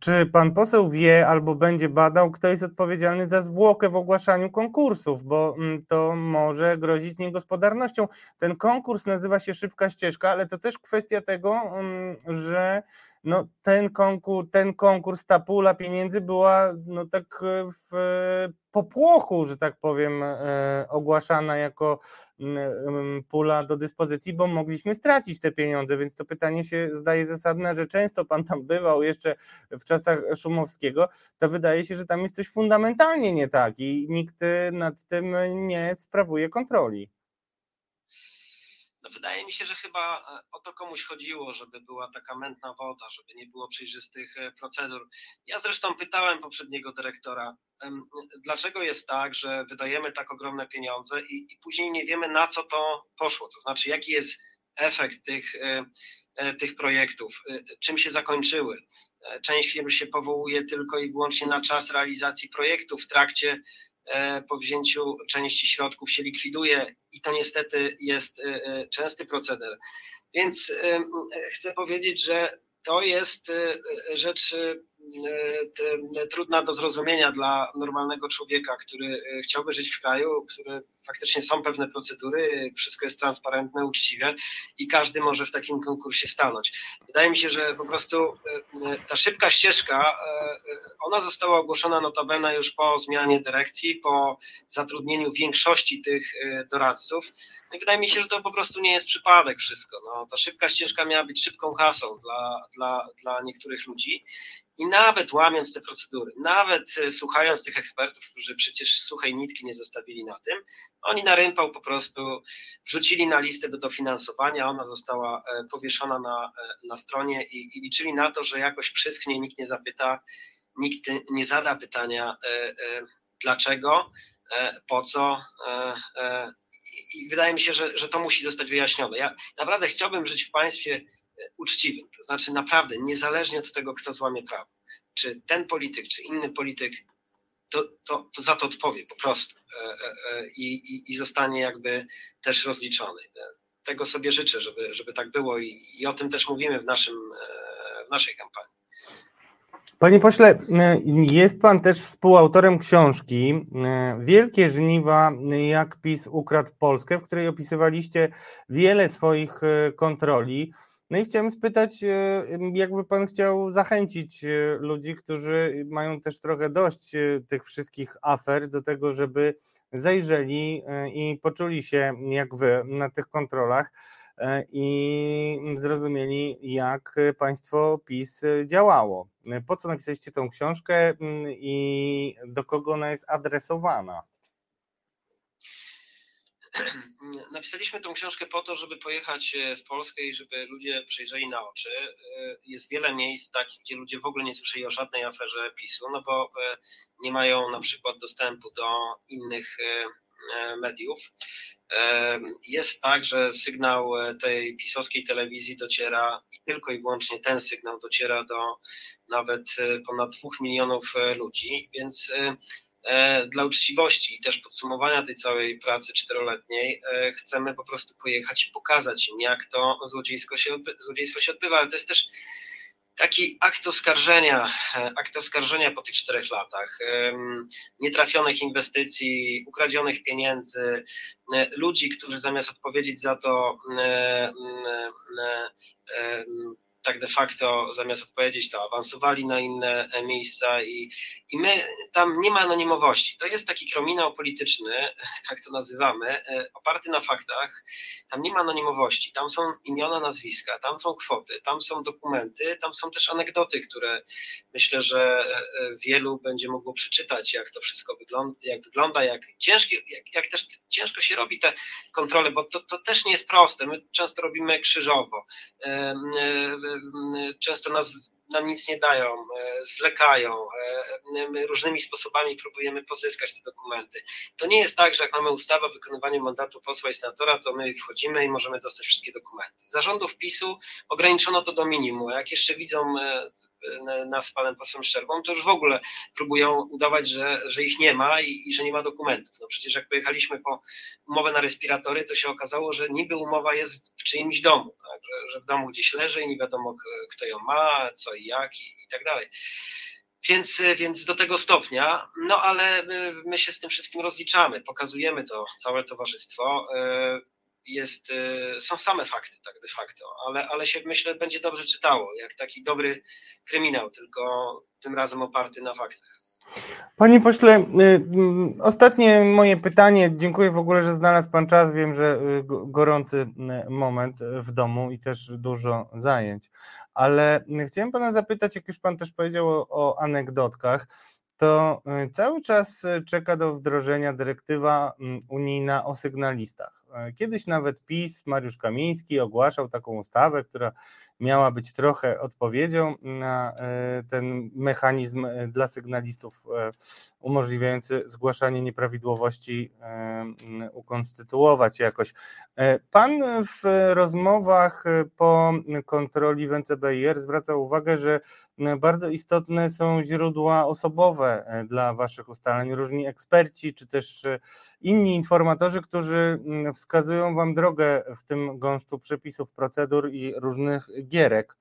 czy pan poseł wie albo będzie badał, kto jest odpowiedzialny za zwłokę w ogłaszaniu konkursów, bo to może grozić niegospodarnością. Ten konkurs nazywa się Szybka Ścieżka, ale to też kwestia tego, że no ten konkurs, ten konkurs, ta pula pieniędzy była no tak w popłochu, że tak powiem, ogłaszana jako pula do dyspozycji, bo mogliśmy stracić te pieniądze, więc to pytanie się zdaje zasadne, że często pan tam bywał jeszcze w czasach Szumowskiego, to wydaje się, że tam jest coś fundamentalnie nie tak i nikt nad tym nie sprawuje kontroli. No wydaje mi się, że chyba o to komuś chodziło, żeby była taka mętna woda, żeby nie było przejrzystych procedur. Ja zresztą pytałem poprzedniego dyrektora, dlaczego jest tak, że wydajemy tak ogromne pieniądze i, i później nie wiemy, na co to poszło, to znaczy jaki jest efekt tych, tych projektów, czym się zakończyły. Część firm się powołuje tylko i wyłącznie na czas realizacji projektu, w trakcie po wzięciu części środków się likwiduje i to niestety jest częsty proceder. Więc chcę powiedzieć, że to jest rzecz trudna do zrozumienia dla normalnego człowieka, który chciałby żyć w kraju, który faktycznie są pewne procedury, wszystko jest transparentne, uczciwe i każdy może w takim konkursie stanąć. Wydaje mi się, że po prostu ta szybka ścieżka, ona została ogłoszona notabene już po zmianie dyrekcji, po zatrudnieniu większości tych doradców. I wydaje mi się, że to po prostu nie jest przypadek wszystko. No, ta szybka ścieżka miała być szybką hasą dla, dla, dla niektórych ludzi. I nawet łamiąc te procedury, nawet słuchając tych ekspertów, którzy przecież suchej nitki nie zostawili na tym, oni na rympał po prostu wrzucili na listę do dofinansowania, ona została powieszona na, na stronie i, i liczyli na to, że jakoś przyschnie, nikt nie zapyta, nikt nie zada pytania dlaczego, po co. I wydaje mi się, że, że to musi zostać wyjaśnione. Ja naprawdę chciałbym żyć w państwie uczciwym, to znaczy naprawdę niezależnie od tego, kto złamie prawo, czy ten polityk, czy inny polityk, to, to, to za to odpowie po prostu i, i, i zostanie jakby też rozliczony. Tego sobie życzę, żeby, żeby tak było i, i o tym też mówimy w, naszym, w naszej kampanii. Panie pośle, jest pan też współautorem książki Wielkie żniwa, jak PiS ukradł Polskę, w której opisywaliście wiele swoich kontroli. No i chciałem spytać, jakby pan chciał zachęcić ludzi, którzy mają też trochę dość tych wszystkich afer, do tego, żeby zajrzeli i poczuli się jak wy na tych kontrolach i zrozumieli, jak państwo PiS działało. Po co napisaliście tą książkę i do kogo ona jest adresowana? Napisaliśmy tą książkę po to, żeby pojechać w Polskę i żeby ludzie przejrzeli na oczy. Jest wiele miejsc takich, gdzie ludzie w ogóle nie słyszeli o żadnej aferze PiS-u, no bo nie mają na przykład dostępu do innych mediów. Jest tak, że sygnał tej pisowskiej telewizji dociera, i tylko i wyłącznie ten sygnał dociera do nawet ponad dwóch milionów ludzi, więc dla uczciwości i też podsumowania tej całej pracy czteroletniej chcemy po prostu pojechać i pokazać im, jak to złodziejstwo się odbywa, złodziejstwo się odbywa, ale to jest też taki akt oskarżenia, akt oskarżenia po tych czterech latach, nietrafionych inwestycji, ukradzionych pieniędzy, ludzi, którzy zamiast odpowiedzieć za to tak de facto zamiast odpowiedzieć to awansowali na inne miejsca i, i my tam nie ma anonimowości. To jest taki kryminał polityczny, tak to nazywamy, oparty na faktach. Tam nie ma anonimowości, tam są imiona, nazwiska, tam są kwoty, tam są dokumenty, tam są też anegdoty, które myślę, że wielu będzie mogło przeczytać, jak to wszystko wygląda, jak wygląda, jak, ciężkie, jak, jak też ciężko się robi te kontrole, bo to, to też nie jest proste. My często robimy krzyżowo. Często nas, nam nic nie dają, zwlekają, my różnymi sposobami próbujemy pozyskać te dokumenty. To nie jest tak, że jak mamy ustawę o wykonywaniu mandatu posła i senatora, to my wchodzimy i możemy dostać wszystkie dokumenty. Zarządów PiS-u ograniczono to do minimum. Jak jeszcze widzą nas z panem posłem Szczerbą, to już w ogóle próbują udawać, że, że ich nie ma i, i że nie ma dokumentów. No przecież jak pojechaliśmy po umowę na respiratory, to się okazało, że niby umowa jest w czyimś domu, tak? że, że w domu gdzieś leży i nie wiadomo, kto ją ma, co i jak i, i tak dalej. Więc, więc do tego stopnia, no ale my, my się z tym wszystkim rozliczamy, pokazujemy to całe towarzystwo. jest, są same fakty tak de facto, ale, ale się myślę będzie dobrze czytało, jak taki dobry kryminał, tylko tym razem oparty na faktach. Panie pośle, ostatnie moje pytanie, dziękuję w ogóle, że znalazł Pan czas, wiem, że gorący moment w domu i też dużo zajęć, ale chciałem Pana zapytać, jak już Pan też powiedział o, o anegdotkach, to cały czas czeka do wdrożenia dyrektywa unijna o sygnalistach. Kiedyś nawet PiS, Mariusz Kamiński ogłaszał taką ustawę, która miała być trochę odpowiedzią na ten mechanizm dla sygnalistów umożliwiający zgłaszanie nieprawidłowości, ukonstytuować jakoś. Pan w rozmowach po kontroli w N C B i R zwraca uwagę, że bardzo istotne są źródła osobowe dla waszych ustaleń, różni eksperci czy też inni informatorzy, którzy wskazują wam drogę w tym gąszczu przepisów, procedur i różnych gierek.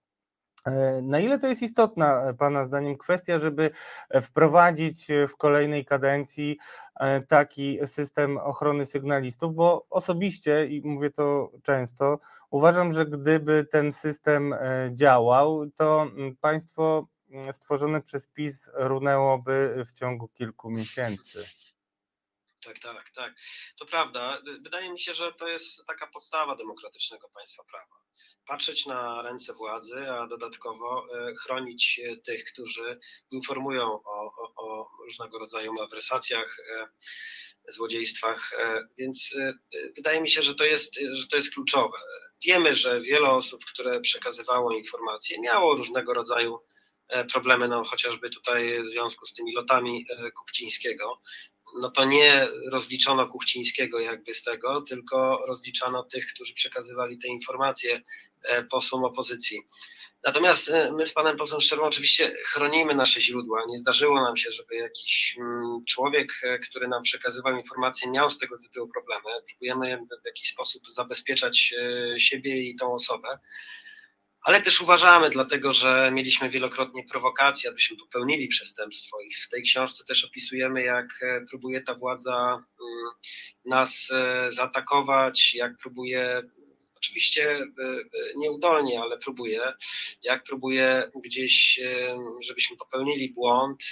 Na ile to jest istotna Pana zdaniem kwestia, żeby wprowadzić w kolejnej kadencji taki system ochrony sygnalistów, bo osobiście, i mówię to często, uważam, że gdyby ten system działał, to państwo stworzone przez PiS runęłoby w ciągu kilku miesięcy. Tak, tak, tak. To prawda. Wydaje mi się, że to jest taka podstawa demokratycznego państwa prawa. Patrzeć na ręce władzy, a dodatkowo chronić tych, którzy informują o, o, o różnego rodzaju malwersacjach, złodziejstwach, więc wydaje mi się, że to jest, że to jest kluczowe. Wiemy, że wiele osób, które przekazywało informacje, miało różnego rodzaju problemy, no chociażby tutaj w związku z tymi lotami Kuchcińskiego. No to nie rozliczono Kuchcińskiego jakby z tego, tylko rozliczano tych, którzy przekazywali te informacje posłom opozycji. Natomiast my z panem posłem Szczerbą oczywiście chronimy nasze źródła. Nie zdarzyło nam się, żeby jakiś człowiek, który nam przekazywał informacje, miał z tego tytułu problemy. Próbujemy w jakiś sposób zabezpieczać siebie i tą osobę. Ale też uważamy, dlatego że mieliśmy wielokrotnie prowokacje, abyśmy popełnili przestępstwo i w tej książce też opisujemy, jak próbuje ta władza nas zaatakować, jak próbuje, oczywiście nieudolnie, ale próbuje, jak próbuje gdzieś, żebyśmy popełnili błąd,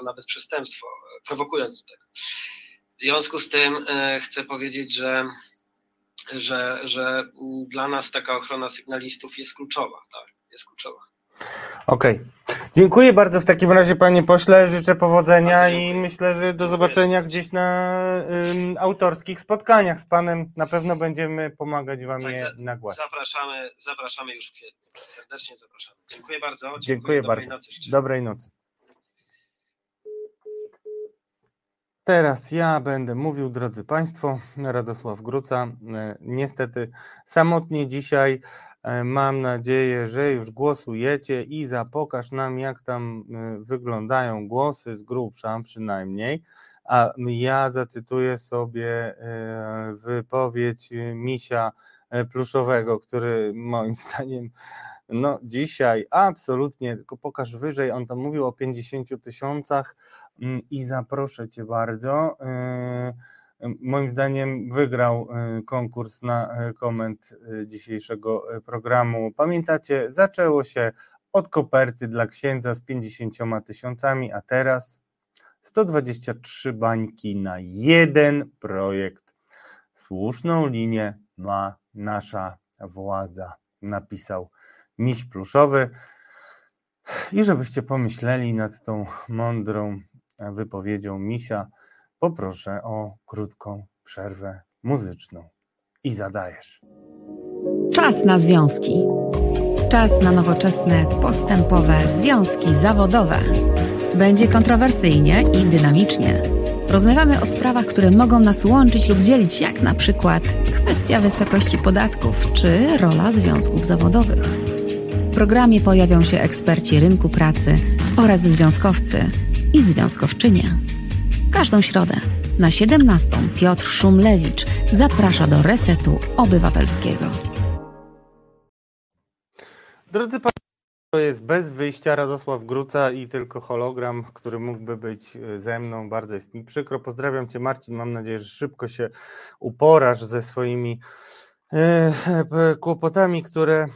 a nawet przestępstwo, prowokując do tego. W związku z tym chcę powiedzieć, że Że, że dla nas taka ochrona sygnalistów jest kluczowa, tak, jest kluczowa. Okej. Dziękuję bardzo w takim razie, panie pośle, życzę powodzenia i myślę, że do zobaczenia gdzieś na um, autorskich spotkaniach z panem. Na pewno będziemy pomagać wam tak, je nagłaśnić. Zapraszamy, zapraszamy już w kwietniu. Serdecznie zapraszamy. Dziękuję bardzo. Dziękuję, Dziękuję dobrej bardzo. Nocy, dobrej nocy. Teraz ja będę mówił, drodzy Państwo, Radosław Gruca, niestety samotnie dzisiaj, mam nadzieję, że już głosujecie i pokaż nam, jak tam wyglądają głosy, z grubsza przynajmniej, a ja zacytuję sobie wypowiedź misia pluszowego, który moim zdaniem no dzisiaj absolutnie, tylko pokaż wyżej, on tam mówił o pięćdziesięciu tysiącach, i zaproszę cię bardzo. Moim zdaniem wygrał konkurs na koment dzisiejszego programu. Pamiętacie, zaczęło się od koperty dla księdza z pięćdziesięcioma tysiącami, a teraz sto dwadzieścia trzy bańki na jeden projekt. Słuszną linię ma nasza władza, napisał miś pluszowy. I żebyście pomyśleli nad tą mądrą wypowiedzią misia, poproszę o krótką przerwę muzyczną. I zadajesz. Czas na związki. Czas na nowoczesne, postępowe związki zawodowe. Będzie kontrowersyjnie i dynamicznie. Rozmawiamy o sprawach, które mogą nas łączyć lub dzielić, jak na przykład kwestia wysokości podatków czy rola związków zawodowych. W programie pojawią się eksperci rynku pracy oraz związkowcy i związkowczynie. Każdą środę na siedemnastą Piotr Szumlewicz zaprasza do Resetu Obywatelskiego. Drodzy Państwo, to jest Bez Wyjścia, Radosław Gruca i tylko hologram, który mógłby być ze mną. Bardzo jest mi przykro. Pozdrawiam Cię, Marcin. Mam nadzieję, że szybko się uporasz ze swoimi kłopotami, które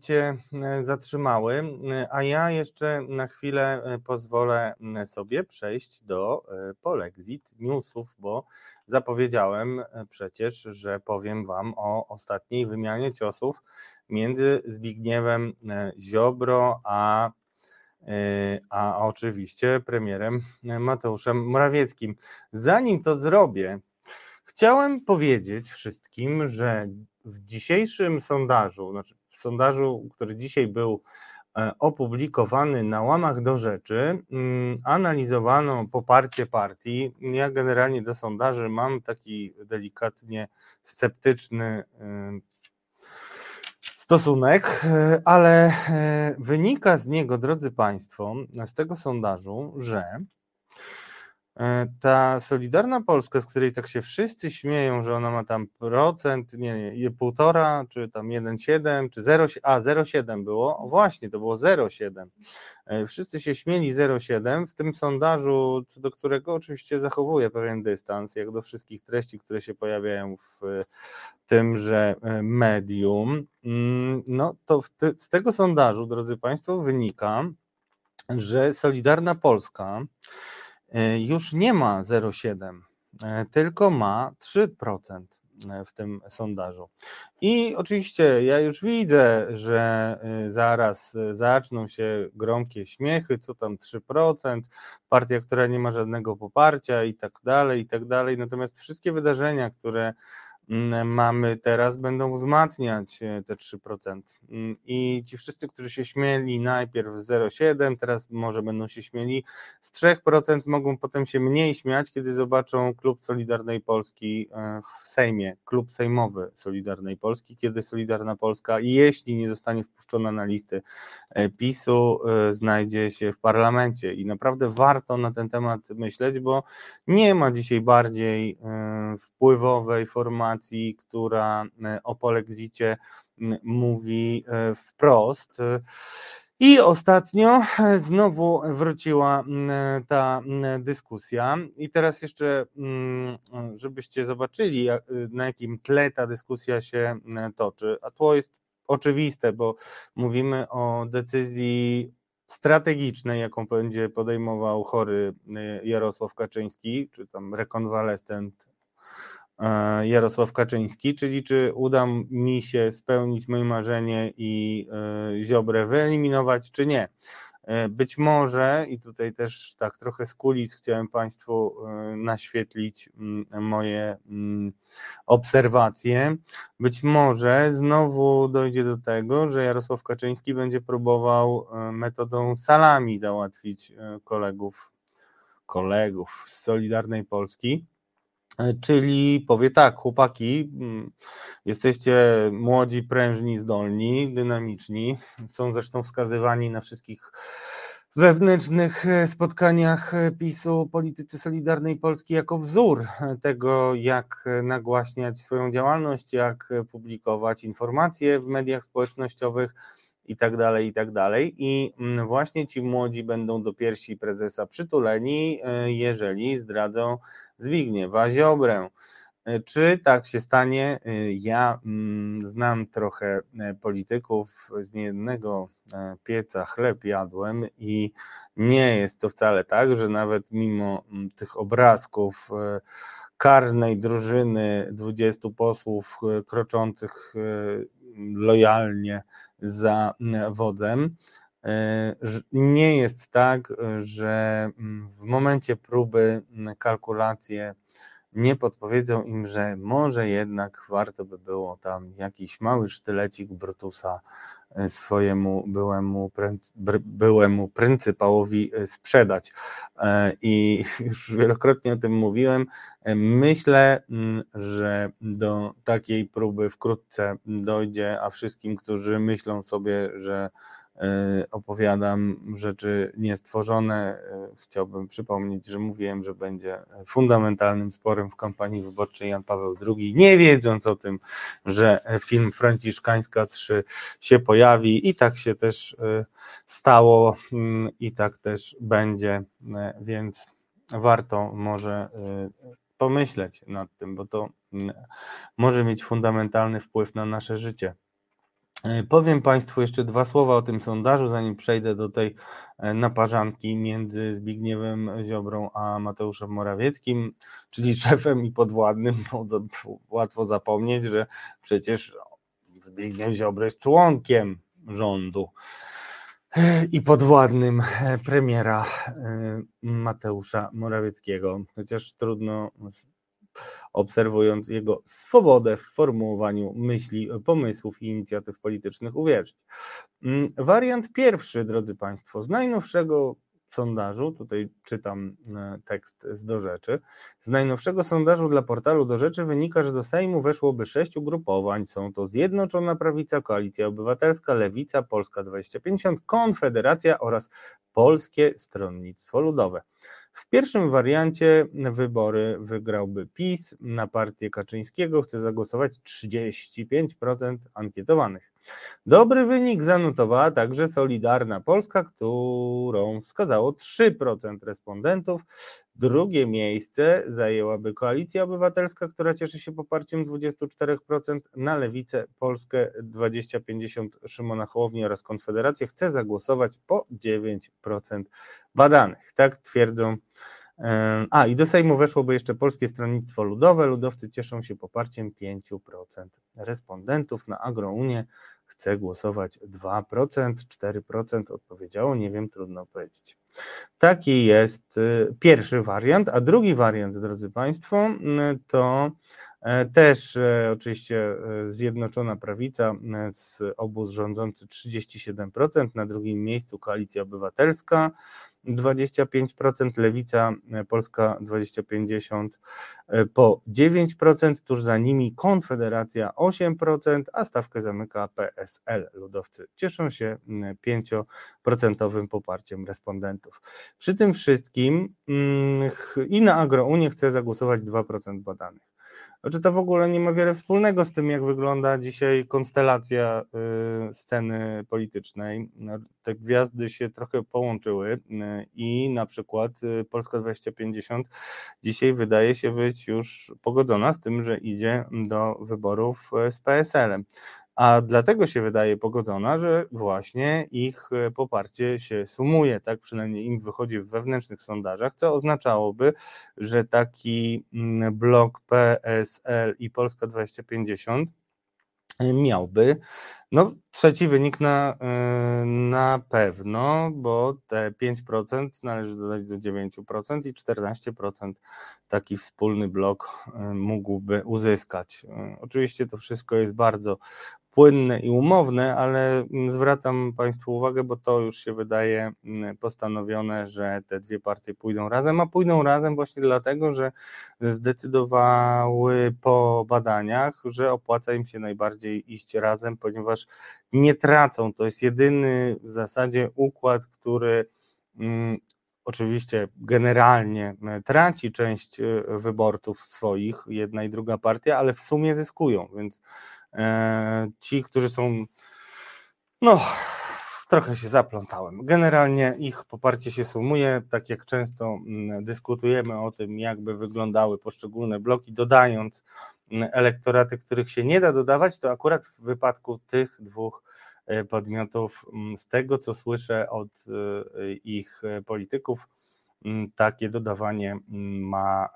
cię zatrzymały, a ja jeszcze na chwilę pozwolę sobie przejść do Polexit newsów, bo zapowiedziałem przecież, że powiem wam o ostatniej wymianie ciosów między Zbigniewem Ziobro a, a oczywiście premierem Mateuszem Morawieckim. Zanim to zrobię, chciałem powiedzieć wszystkim, że w dzisiejszym sondażu, znaczy w sondażu, który dzisiaj był opublikowany na łamach Do Rzeczy, analizowano poparcie partii. Ja generalnie do sondaży mam taki delikatnie sceptyczny stosunek, ale wynika z niego, drodzy Państwo, z tego sondażu, że ta Solidarna Polska, z której tak się wszyscy śmieją, że ona ma tam procent, nie, nie, półtora, czy tam jeden przecinek siedem, czy zero, a zero przecinek siedem było, o właśnie, to było zero przecinek siedem. Wszyscy się śmieli zero przecinek siedem w tym sondażu, do którego oczywiście zachowuję pewien dystans, jak do wszystkich treści, które się pojawiają w tymże medium. No to w te, z tego sondażu, drodzy Państwo, wynika, że Solidarna Polska już nie ma zero przecinek siedem, tylko ma trzy procent w tym sondażu. I oczywiście ja już widzę, że zaraz zaczną się gromkie śmiechy, co tam trzy procent, partia, która nie ma żadnego poparcia i tak dalej, i tak dalej. Natomiast wszystkie wydarzenia, które mamy teraz, będą wzmacniać te trzy procent. I ci wszyscy, którzy się śmieli najpierw z zero przecinek siedem, teraz może będą się śmieli z trzy procent, mogą potem się mniej śmiać, kiedy zobaczą klub Solidarnej Polski w Sejmie, klub sejmowy Solidarnej Polski, kiedy Solidarna Polska, jeśli nie zostanie wpuszczona na listy PiSu, znajdzie się w parlamencie. I naprawdę warto na ten temat myśleć, bo nie ma dzisiaj bardziej wpływowej formacji, która o polexicie mówi wprost. I ostatnio znowu wróciła ta dyskusja. I teraz jeszcze, żebyście zobaczyli, na jakim tle ta dyskusja się toczy. A tło jest oczywiste, bo mówimy o decyzji strategicznej, jaką będzie podejmował chory Jarosław Kaczyński, czy tam rekonwalescent Jarosław Kaczyński, czyli czy uda mi się spełnić moje marzenie i Ziobrę wyeliminować, czy nie. Być może, i tutaj też tak trochę z kulis chciałem Państwu naświetlić moje obserwacje, być może znowu dojdzie do tego, że Jarosław Kaczyński będzie próbował metodą salami załatwić kolegów, kolegów z Solidarnej Polski. Czyli powie tak, chłopaki, jesteście młodzi, prężni, zdolni, dynamiczni, są zresztą wskazywani na wszystkich wewnętrznych spotkaniach PiSu politycy Solidarnej Polski jako wzór tego, jak nagłaśniać swoją działalność, jak publikować informacje w mediach społecznościowych i tak dalej, i tak dalej. I właśnie ci młodzi będą do piersi prezesa przytuleni, jeżeli zdradzą Zbigniewa Ziobrę. Czy tak się stanie? Ja znam trochę polityków, z niejednego pieca chleb jadłem i nie jest to wcale tak, że nawet mimo tych obrazków karnej drużyny dwudziestu posłów kroczących lojalnie za wodzem, nie jest tak, że w momencie próby kalkulacje nie podpowiedzą im, że może jednak warto by było tam jakiś mały sztylecik Brutusa swojemu byłemu, byłemu pryncypałowi sprzedać. I już wielokrotnie o tym mówiłem. Myślę, że do takiej próby wkrótce dojdzie, a wszystkim, którzy myślą sobie, że opowiadam rzeczy niestworzone, chciałbym przypomnieć, że mówiłem, że będzie fundamentalnym sporem w kampanii wyborczej Jan Paweł drugi, nie wiedząc o tym, że film Franciszkańska trzy się pojawi, i tak się też stało i tak też będzie, więc warto może pomyśleć nad tym, bo to może mieć fundamentalny wpływ na nasze życie. Powiem Państwu jeszcze dwa słowa o tym sondażu, zanim przejdę do tej naparzanki między Zbigniewem Ziobrą a Mateuszem Morawieckim, czyli szefem i podwładnym, bo łatwo zapomnieć, że przecież Zbigniew Ziobro jest członkiem rządu i podwładnym premiera Mateusza Morawieckiego, chociaż trudno, obserwując jego swobodę w formułowaniu myśli, pomysłów i inicjatyw politycznych, uwierzyć. Wariant pierwszy, drodzy Państwo, z najnowszego sondażu, tutaj czytam tekst z Do Rzeczy, z najnowszego sondażu dla portalu Do Rzeczy wynika, że do Sejmu weszłoby sześć ugrupowań, są to Zjednoczona Prawica, Koalicja Obywatelska, Lewica, Polska dwa tysiące pięćdziesiąt, Konfederacja oraz Polskie Stronnictwo Ludowe. W pierwszym wariancie wybory wygrałby PiS, na partię Kaczyńskiego chce zagłosować trzydzieści pięć procent ankietowanych. Dobry wynik zanotowała także Solidarna Polska, którą wskazało trzy procent respondentów. Drugie miejsce zajęłaby Koalicja Obywatelska, która cieszy się poparciem dwadzieścia cztery procent, na Lewicę, Polskę dwa tysiące pięćdziesiąt, Szymona Hołownię oraz Konfederację chce zagłosować po dziewięć procent badanych. Tak twierdzą. A i do Sejmu weszłoby jeszcze Polskie Stronnictwo Ludowe. Ludowcy cieszą się poparciem pięć procent respondentów. Na Agrounię chce głosować dwa procent, cztery procent odpowiedziało, nie wiem, trudno powiedzieć. Taki jest pierwszy wariant, a drugi wariant, drodzy Państwo, to też oczywiście Zjednoczona Prawica z obóz rządzący trzydzieści siedem procent, na drugim miejscu Koalicja Obywatelska dwadzieścia pięć procent, Lewica, Polska dwa tysiące pięćdziesiąt po dziewięć procent, tuż za nimi Konfederacja osiem procent, a stawkę zamyka P S L. Ludowcy cieszą się pięć procent poparciem respondentów. Przy tym wszystkim i na Agrounię chce zagłosować dwa procent badanych. Znaczy to w ogóle nie ma wiele wspólnego z tym, jak wygląda dzisiaj konstelacja sceny politycznej. Te gwiazdy się trochę połączyły i na przykład Polska dwa tysiące pięćdziesiąt dzisiaj wydaje się być już pogodzona z tym, że idzie do wyborów z P S L-em. A dlatego się wydaje pogodzona, że właśnie ich poparcie się sumuje, tak przynajmniej im wychodzi w wewnętrznych sondażach, co oznaczałoby, że taki blok P S L i Polska dwa tysiące pięćdziesiąt miałby no, trzeci wynik na, na pewno, bo te pięć procent należy dodać do dziewięć procent i czternaście procent taki wspólny blok mógłby uzyskać. Oczywiście to wszystko jest bardzo płynne i umowne, ale zwracam Państwu uwagę, bo to już się wydaje postanowione, że te dwie partie pójdą razem, a pójdą razem właśnie dlatego, że zdecydowały po badaniach, że opłaca im się najbardziej iść razem, ponieważ nie tracą. To jest jedyny w zasadzie układ, który mm, oczywiście generalnie traci część wyborców swoich, jedna i druga partia, ale w sumie zyskują, więc ci, którzy są, no trochę się zaplątałem, generalnie ich poparcie się sumuje, tak jak często dyskutujemy o tym, jakby wyglądały poszczególne bloki, dodając elektoraty, których się nie da dodawać, to akurat w wypadku tych dwóch podmiotów, z tego co słyszę od ich polityków, takie dodawanie ma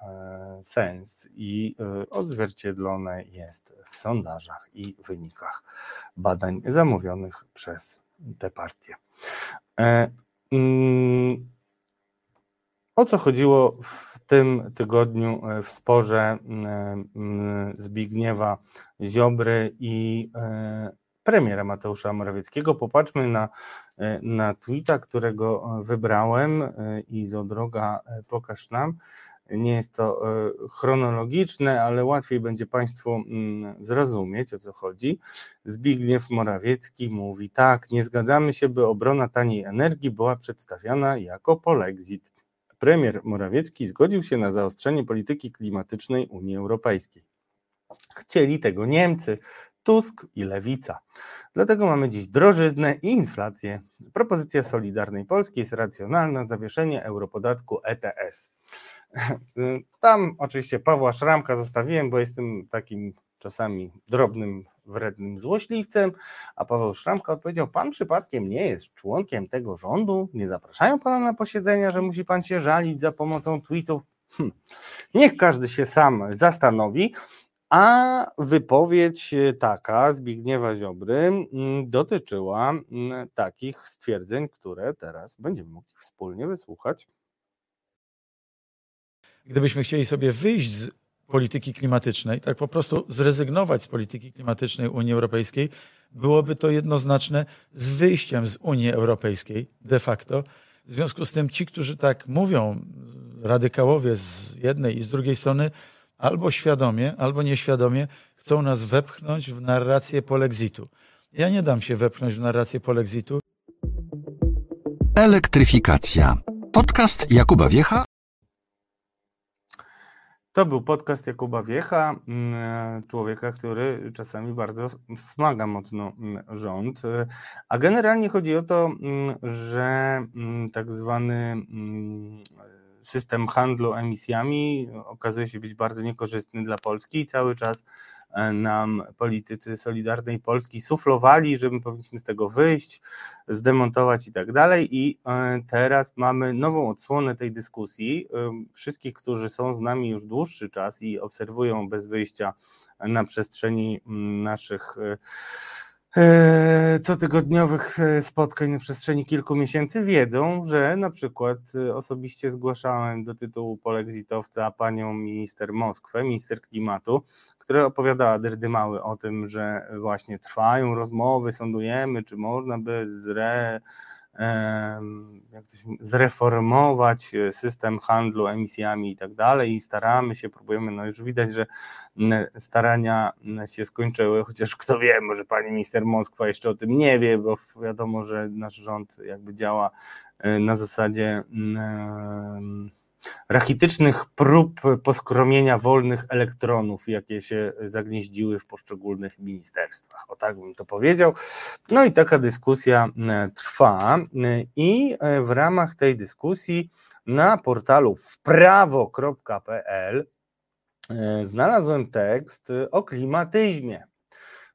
sens i odzwierciedlone jest w sondażach i wynikach badań zamówionych przez te partie. O co chodziło w tym tygodniu w sporze Zbigniewa Ziobry i premiera Mateusza Morawieckiego? Popatrzmy na, na tweeta, którego wybrałem. Izo, droga, pokaż nam. Nie jest to chronologiczne, ale łatwiej będzie Państwu zrozumieć, o co chodzi. Zbigniew Morawiecki mówi tak: nie zgadzamy się, by obrona taniej energii była przedstawiana jako polexit. Premier Morawiecki zgodził się na zaostrzenie polityki klimatycznej Unii Europejskiej. Chcieli tego Niemcy, Tusk i Lewica. Dlatego mamy dziś drożyznę i inflację. Propozycja Solidarnej Polski jest racjonalna: zawieszenie europodatku E T S. Tam oczywiście Pawła Szramka zostawiłem, bo jestem takim czasami drobnym, wrednym złośliwcem, a Paweł Szramka odpowiedział: pan przypadkiem nie jest członkiem tego rządu? Nie zapraszają pana na posiedzenia, że musi pan się żalić za pomocą tweetów? Hm. Niech każdy się sam zastanowi, a wypowiedź taka Zbigniewa Ziobry dotyczyła takich stwierdzeń, które teraz będziemy mogli wspólnie wysłuchać. Gdybyśmy chcieli sobie wyjść z polityki klimatycznej, tak po prostu zrezygnować z polityki klimatycznej Unii Europejskiej, byłoby to jednoznaczne z wyjściem z Unii Europejskiej de facto. W związku z tym ci, którzy tak mówią, radykałowie z jednej i z drugiej strony, albo świadomie, albo nieświadomie chcą nas wepchnąć w narrację polexitu. Ja nie dam się wepchnąć w narrację polexitu. Elektryfikacja. Podcast Jakuba Wiecha. To był podcast Jakuba Wiecha, człowieka, który czasami bardzo smaga mocno rząd, a generalnie chodzi o to, że tak zwany system handlu emisjami okazuje się być bardzo niekorzystny dla Polski i cały czas nam politycy Solidarnej Polski suflowali, że my powinniśmy z tego wyjść, zdemontować i tak dalej. I teraz mamy nową odsłonę tej dyskusji. Wszystkich, którzy są z nami już dłuższy czas i obserwują Bez Wyjścia na przestrzeni naszych cotygodniowych spotkań, na przestrzeni kilku miesięcy, wiedzą, że na przykład osobiście zgłaszałem do tytułu polexitowca panią minister Moskwę, minister klimatu, która opowiadała dyrdymały o tym, że właśnie trwają rozmowy, sądujemy, czy można by zre, jak to się, zreformować system handlu emisjami i tak dalej, i staramy się, próbujemy, no już widać, że starania się skończyły, chociaż kto wie, może pani minister Moskwa jeszcze o tym nie wie, bo wiadomo, że nasz rząd jakby działa na zasadzie rachitycznych prób poskromienia wolnych elektronów, jakie się zagnieździły w poszczególnych ministerstwach. O tak bym to powiedział. No i taka dyskusja trwa i w ramach tej dyskusji na portalu wprawo kropka p l znalazłem tekst o klimatyzmie.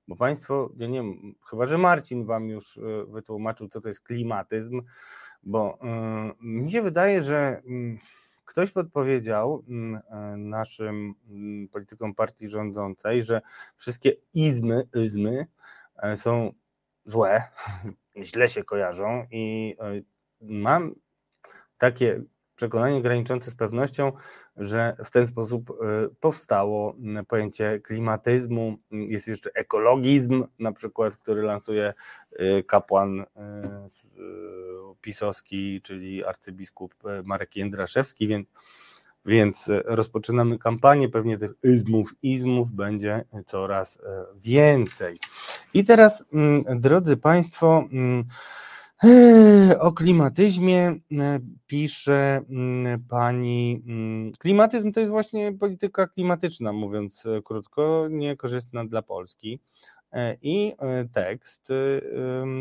Bo państwo, ja nie wiem, chyba że Marcin wam już wytłumaczył, co to jest klimatyzm, bo y, mi się wydaje, że y, ktoś podpowiedział naszym politykom partii rządzącej, że wszystkie izmy, izmy są złe, źle się kojarzą, i mam takie przekonanie graniczące z pewnością, że w ten sposób powstało pojęcie klimatyzmu. Jest jeszcze ekologizm, na przykład, który lansuje kapłan pisowski, czyli arcybiskup Marek Jędraszewski, więc, więc rozpoczynamy kampanię, pewnie tych izmów, izmów będzie coraz więcej. I teraz, drodzy państwo, o klimatyzmie pisze pani: klimatyzm to jest właśnie polityka klimatyczna, mówiąc krótko, niekorzystna dla Polski. I tekst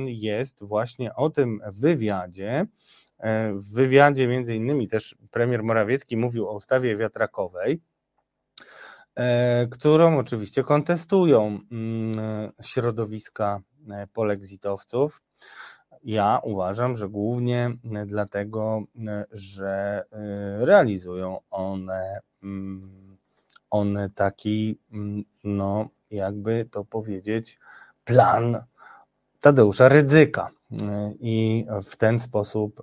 jest właśnie o tym wywiadzie. W wywiadzie między innymi też premier Morawiecki mówił o ustawie wiatrakowej, którą oczywiście kontestują środowiska polexitowców. Ja uważam, że głównie dlatego, że realizują one, one taki, no jakby to powiedzieć, plan Tadeusza Rydzyka. I w ten sposób,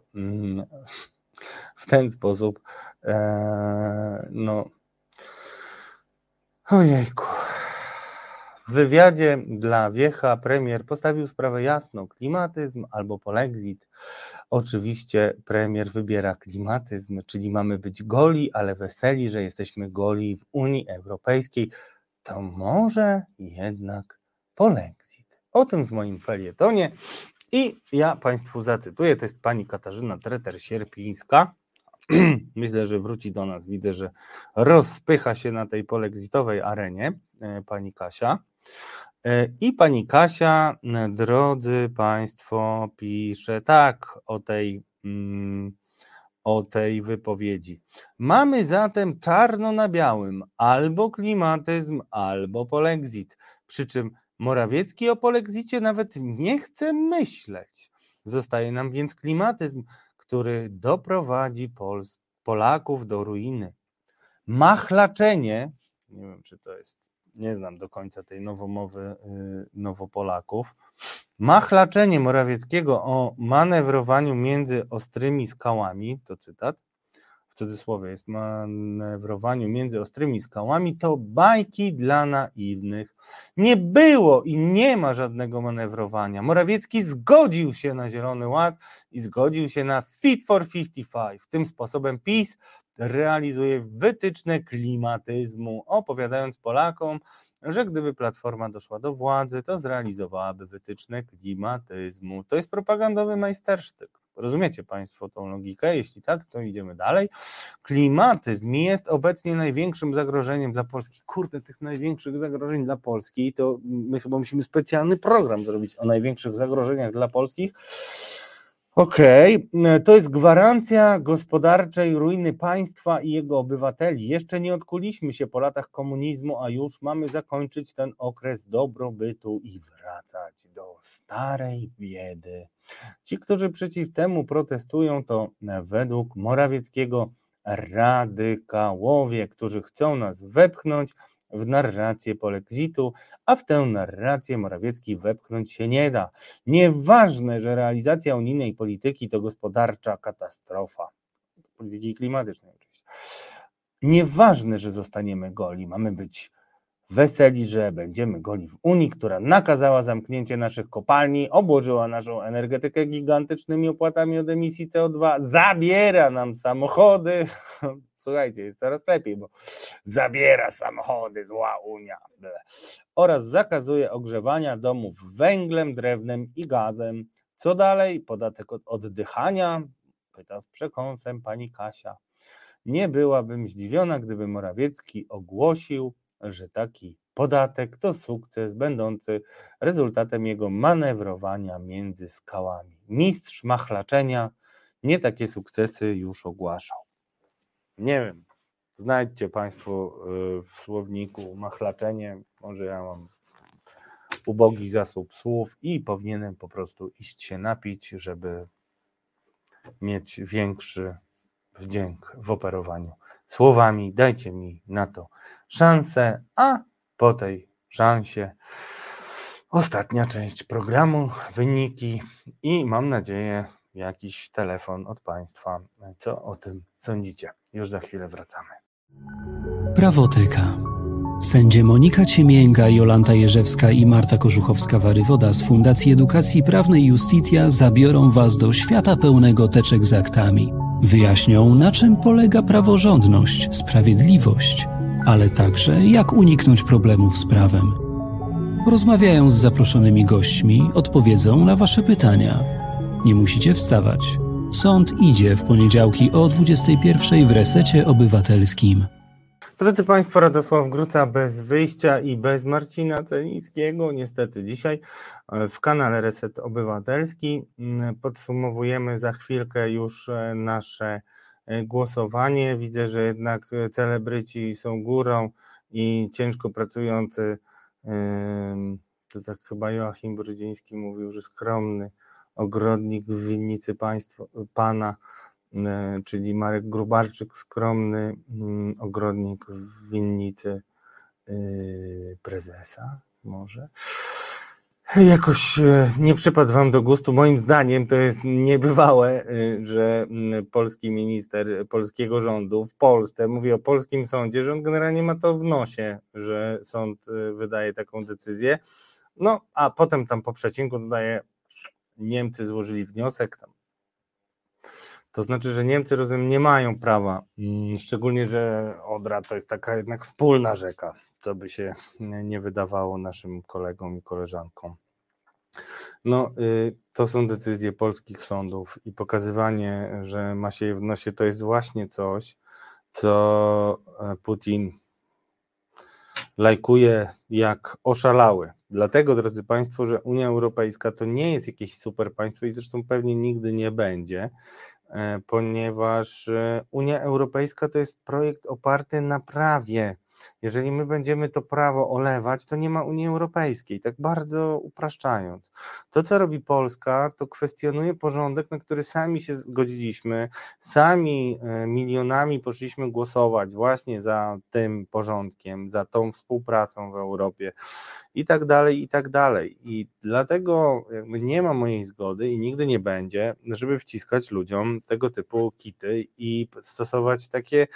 w ten sposób, no ojejku. W wywiadzie dla Wiecha premier postawił sprawę jasno: klimatyzm albo polexit. Oczywiście premier wybiera klimatyzm, czyli mamy być goli, ale weseli, że jesteśmy goli w Unii Europejskiej. To może jednak polexit. O tym w moim felietonie. I ja państwu zacytuję, to jest pani Katarzyna Treter-Sierpińska. Myślę, że wróci do nas. Widzę, że rozpycha się na tej polexitowej arenie pani Kasia. I pani Kasia, drodzy państwo, pisze tak o tej, o tej wypowiedzi. Mamy zatem czarno na białym albo klimatyzm, albo polexit. Przy czym Morawiecki o polexicie nawet nie chce myśleć. Zostaje nam więc klimatyzm, który doprowadzi Pol- Polaków do ruiny. Machlaczenie, nie wiem czy to jest, nie znam do końca tej nowomowy yy, Nowopolaków, machlaczenie Morawieckiego o manewrowaniu między ostrymi skałami, to cytat, w cudzysłowie jest, manewrowaniu między ostrymi skałami, to bajki dla naiwnych. Nie było i nie ma żadnego manewrowania. Morawiecki zgodził się na Zielony Ład i zgodził się na Fit for pięćdziesiąt pięć. Tym sposobem PiS realizuje wytyczne klimatyzmu, opowiadając Polakom, że gdyby Platforma doszła do władzy, to zrealizowałaby wytyczne klimatyzmu. To jest propagandowy majstersztyk. Rozumiecie Państwo tą logikę? Jeśli tak, to idziemy dalej. Klimatyzm jest obecnie największym zagrożeniem dla Polski. Kurde, tych największych zagrożeń dla Polski. I to my chyba musimy specjalny program zrobić o największych zagrożeniach dla polskich. Okej, okay. To jest gwarancja gospodarczej ruiny państwa i jego obywateli. Jeszcze nie odkuliśmy się po latach komunizmu, a już mamy zakończyć ten okres dobrobytu i wracać do starej biedy. Ci, którzy przeciw temu protestują, to według Morawieckiego radykałowie, którzy chcą nas wepchnąć w narrację polexitu, a w tę narrację Morawiecki wepchnąć się nie da. Nieważne, że realizacja unijnej polityki to gospodarcza katastrofa. Polityki klimatycznej oczywiście. Nieważne, że zostaniemy goli. Mamy być weseli, że będziemy goli w Unii, która nakazała zamknięcie naszych kopalni, obłożyła naszą energetykę gigantycznymi opłatami od emisji C O dwa, zabiera nam samochody. Słuchajcie, jest coraz lepiej, bo zabiera samochody, zła Unia. Ble. Oraz zakazuje ogrzewania domów węglem, drewnem i gazem. Co dalej? Podatek od oddychania? Pyta z przekąsem pani Kasia. Nie byłabym zdziwiona, gdyby Morawiecki ogłosił, że taki podatek to sukces będący rezultatem jego manewrowania między skałami. Mistrz machlaczenia nie takie sukcesy już ogłaszał. Nie wiem, znajdźcie Państwo w słowniku machlaczenie, może ja mam ubogi zasób słów i powinienem po prostu iść się napić, żeby mieć większy wdzięk w operowaniu słowami. Dajcie mi na to szansę, a po tej szansie ostatnia część programu, wyniki i mam nadzieję jakiś telefon od Państwa, co o tym sądzicie. Już za chwilę wracamy. Prawoteka. Sędzie Monika Ciemięga, Jolanta Jerzewska i Marta Korzuchowska-Warywoda z Fundacji Edukacji Prawnej Justitia zabiorą Was do świata pełnego teczek z aktami. Wyjaśnią, na czym polega praworządność, sprawiedliwość, ale także jak uniknąć problemów z prawem. Rozmawiają z zaproszonymi gośćmi, odpowiedzą na Wasze pytania. Nie musicie wstawać. Sąd idzie w poniedziałki o dwudziestej pierwszej w Resecie Obywatelskim. Drodzy Państwo, Radosław Gruca bez wyjścia i bez Marcina Celińskiego. Niestety dzisiaj w kanale Reset Obywatelski podsumowujemy za chwilkę już nasze głosowanie. Widzę, że jednak celebryci są górą i ciężko pracujący, to tak chyba Joachim Brudziński mówił, że skromny ogrodnik w winnicy państwa, pana, czyli Marek Gróbarczyk, skromny ogrodnik w winnicy prezesa, może. Jakoś nie przypadł wam do gustu, moim zdaniem to jest niebywałe, że polski minister polskiego rządu w Polsce, mówię o polskim sądzie, że on generalnie ma to w nosie, że sąd wydaje taką decyzję, no a potem tam po przecinku dodaje: Niemcy złożyli wniosek tam. To znaczy, że Niemcy, rozumiem, nie mają prawa, szczególnie, że Odra to jest taka jednak wspólna rzeka, co by się nie wydawało naszym kolegom i koleżankom. No, to są decyzje polskich sądów i pokazywanie, że ma się je w nosie, to jest właśnie coś, co Putin lajkuje jak oszalały. Dlatego, drodzy Państwo, że Unia Europejska to nie jest jakieś super państwo i zresztą pewnie nigdy nie będzie. ponieważ Unia Europejska to jest projekt oparty na prawie. Jeżeli my będziemy to prawo olewać, to nie ma Unii Europejskiej, tak bardzo upraszczając. To, co robi Polska, to kwestionuje porządek, na który sami się zgodziliśmy, sami milionami poszliśmy głosować właśnie za tym porządkiem, za tą współpracą w Europie i tak dalej, i tak dalej. I dlatego jakby nie ma mojej zgody i nigdy nie będzie, żeby wciskać ludziom tego typu kity i stosować takie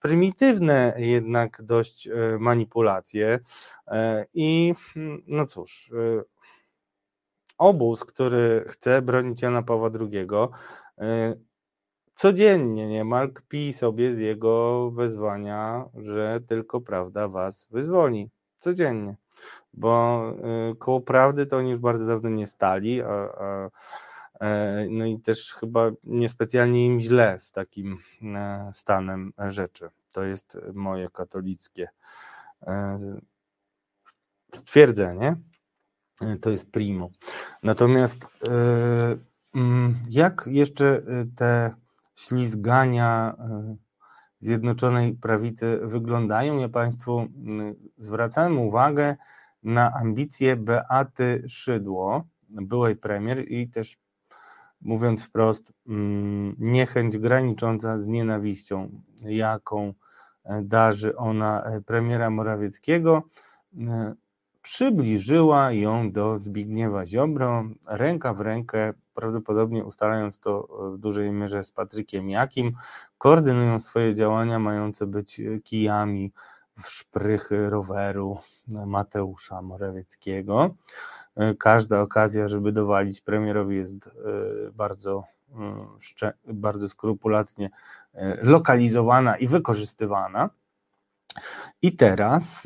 prymitywne jednak dość manipulacje i no cóż, obóz, który chce bronić Jana Pawła drugiego, codziennie niemal kpi sobie z jego wezwania, że tylko prawda was wyzwoli, codziennie, bo koło prawdy to oni już bardzo dawno nie stali, a, a no i też chyba niespecjalnie im źle z takim stanem rzeczy. To jest moje katolickie stwierdzenie. To jest primo. Natomiast jak jeszcze te ślizgania Zjednoczonej Prawicy wyglądają? Ja Państwu zwracałem uwagę na ambicje Beaty Szydło, byłej premier i też mówiąc wprost, niechęć granicząca z nienawiścią, jaką darzy ona premiera Morawieckiego, przybliżyła ją do Zbigniewa Ziobro, ręka w rękę, prawdopodobnie ustalając to w dużej mierze z Patrykiem Jakim, koordynują swoje działania mające być kijami w szprychy roweru Mateusza Morawieckiego. Każda okazja, żeby dowalić premierowi, jest bardzo, bardzo skrupulatnie lokalizowana i wykorzystywana. I teraz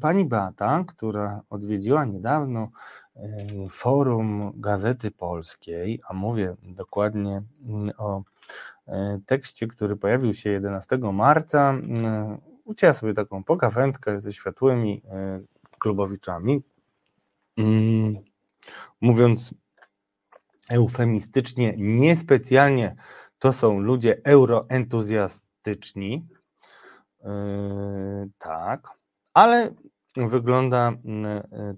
pani Beata, która odwiedziła niedawno forum Gazety Polskiej, a mówię dokładnie o tekście, który pojawił się jedenastego marca, ucięła sobie taką pogawędkę ze światłymi klubowiczami, mówiąc eufemistycznie, niespecjalnie to są ludzie euroentuzjastyczni, yy, tak, ale wygląda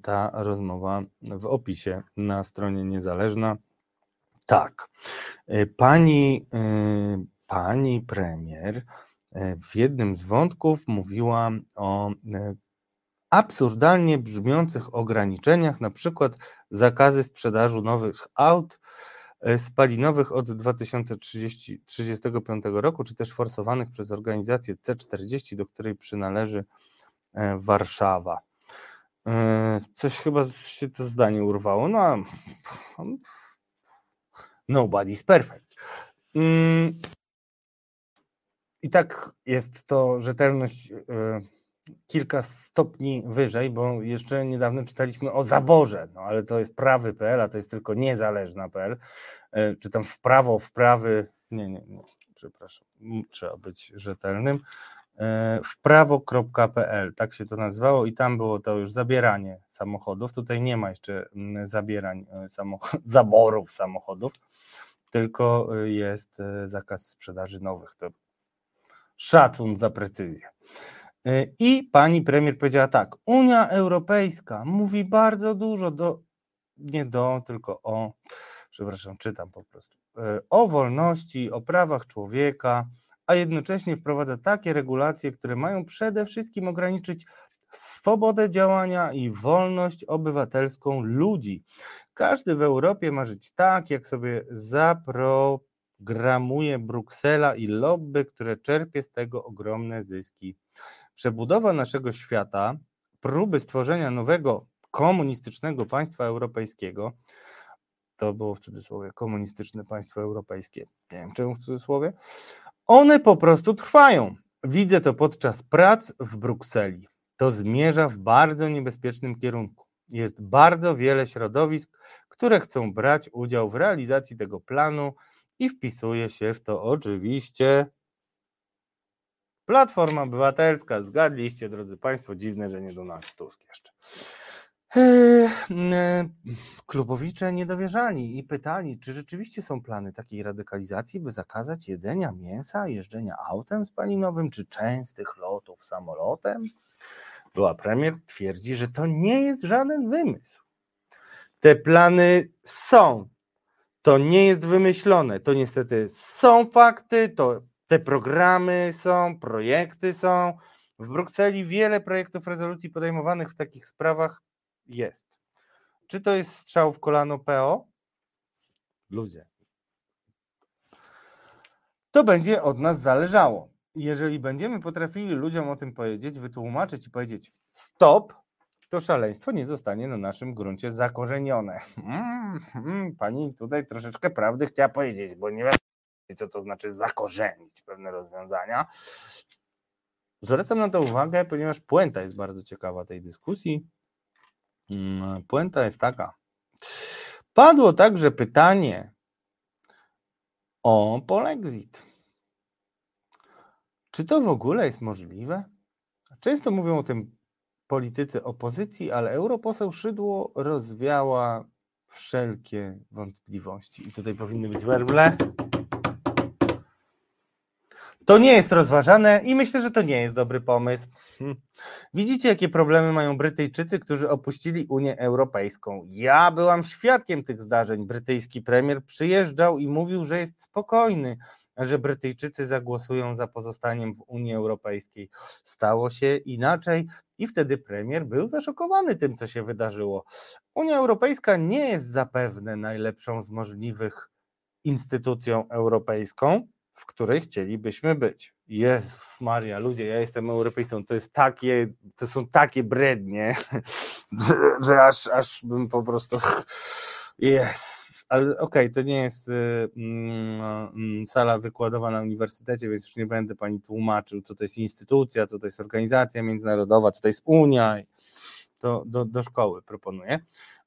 ta rozmowa w opisie na stronie Niezależna tak. Pani, yy, pani premier w jednym z wątków mówiła o yy, absurdalnie brzmiących ograniczeniach, na przykład zakazy sprzedaży nowych aut spalinowych od dwa tysiące trzydziestego piątego roku, czy też forsowanych przez organizację C czterdzieści, do której przynależy Warszawa. Coś chyba się to zdanie urwało. No, a nobody's perfect. I tak jest to rzetelność kilka stopni wyżej, bo jeszcze niedawno czytaliśmy o zaborze, no ale to jest prawy kropka p l, a to jest tylko niezależna kropka p l, czy tam w prawo, w prawy, nie, nie, nie, przepraszam, trzeba być rzetelnym, w prawo kropka p l, tak się to nazywało i tam było to już zabieranie samochodów, tutaj nie ma jeszcze zabierań samochodów, zaborów samochodów, tylko jest zakaz sprzedaży nowych, to szacun za precyzję. I pani premier powiedziała tak, Unia Europejska mówi bardzo dużo do, nie do, tylko o, przepraszam, czytam po prostu, o wolności, o prawach człowieka, a jednocześnie wprowadza takie regulacje, które mają przede wszystkim ograniczyć swobodę działania i wolność obywatelską ludzi. Każdy w Europie ma żyć tak, jak sobie zaprogramuje Bruksela i lobby, które czerpie z tego ogromne zyski. Przebudowa naszego świata, próby stworzenia nowego komunistycznego państwa europejskiego, to było w cudzysłowie komunistyczne państwo europejskie, nie wiem czemu w cudzysłowie, one po prostu trwają. Widzę to podczas prac w Brukseli. To zmierza w bardzo niebezpiecznym kierunku. Jest bardzo wiele środowisk, które chcą brać udział w realizacji tego planu i wpisuje się w to oczywiście Platforma Obywatelska, zgadliście, drodzy Państwo, dziwne, że nie Donald Tusk jeszcze. Klubowicze niedowierzali i pytali, czy rzeczywiście są plany takiej radykalizacji, by zakazać jedzenia mięsa, jeżdżenia autem spalinowym, czy częstych lotów samolotem. Była premier twierdzi, że to nie jest żaden wymysł. Te plany są. To nie jest wymyślone. To niestety są fakty, to te programy są, projekty są. W Brukseli wiele projektów rezolucji podejmowanych w takich sprawach jest. Czy to jest strzał w kolano P O? Ludzie. To będzie od nas zależało. Jeżeli będziemy potrafili ludziom o tym powiedzieć, wytłumaczyć i powiedzieć stop, to szaleństwo nie zostanie na naszym gruncie zakorzenione. Mm, mm, pani tutaj troszeczkę prawdy chciała powiedzieć, bo nie wiem, co to znaczy zakorzenić pewne rozwiązania. Zwracam na to uwagę, ponieważ puenta jest bardzo ciekawa tej dyskusji. Puenta jest taka. Padło także pytanie o polexit. Czy to w ogóle jest możliwe? Często mówią o tym politycy opozycji, ale europoseł Szydło rozwiała wszelkie wątpliwości. I tutaj powinny być werble. To nie jest rozważane i myślę, że to nie jest dobry pomysł. Widzicie, jakie problemy mają Brytyjczycy, którzy opuścili Unię Europejską. Ja byłam świadkiem tych zdarzeń. Brytyjski premier przyjeżdżał i mówił, że jest spokojny, że Brytyjczycy zagłosują za pozostaniem w Unii Europejskiej. Stało się inaczej i wtedy premier był zaszokowany tym, co się wydarzyło. Unia Europejska nie jest zapewne najlepszą z możliwych instytucją europejską, w której chcielibyśmy być. Jezus Maria, ludzie, ja jestem Europejcą, to jest takie, to są takie brednie, że, że aż, aż bym po prostu... Jest. Ale okej, okay, to nie jest mm, sala wykładowa na uniwersytecie, więc już nie będę pani tłumaczył, co to jest instytucja, co to jest organizacja międzynarodowa, co to jest Unia. To do, do szkoły proponuję.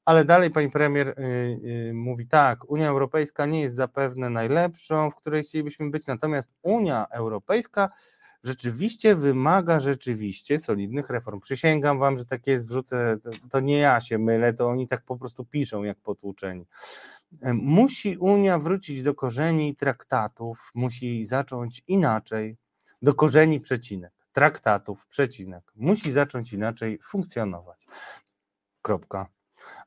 Ale dalej pani premier yy, yy, mówi tak, Unia Europejska nie jest zapewne najlepszą, w której chcielibyśmy być, natomiast Unia Europejska rzeczywiście wymaga rzeczywiście solidnych reform. Przysięgam wam, że takie jest, wrzucę, to, to nie ja się mylę, to oni tak po prostu piszą jak potłuczeni. Musi Unia wrócić do korzeni traktatów, musi zacząć inaczej, do korzeni przecinek, traktatów, przecinek, musi zacząć inaczej funkcjonować. Kropka.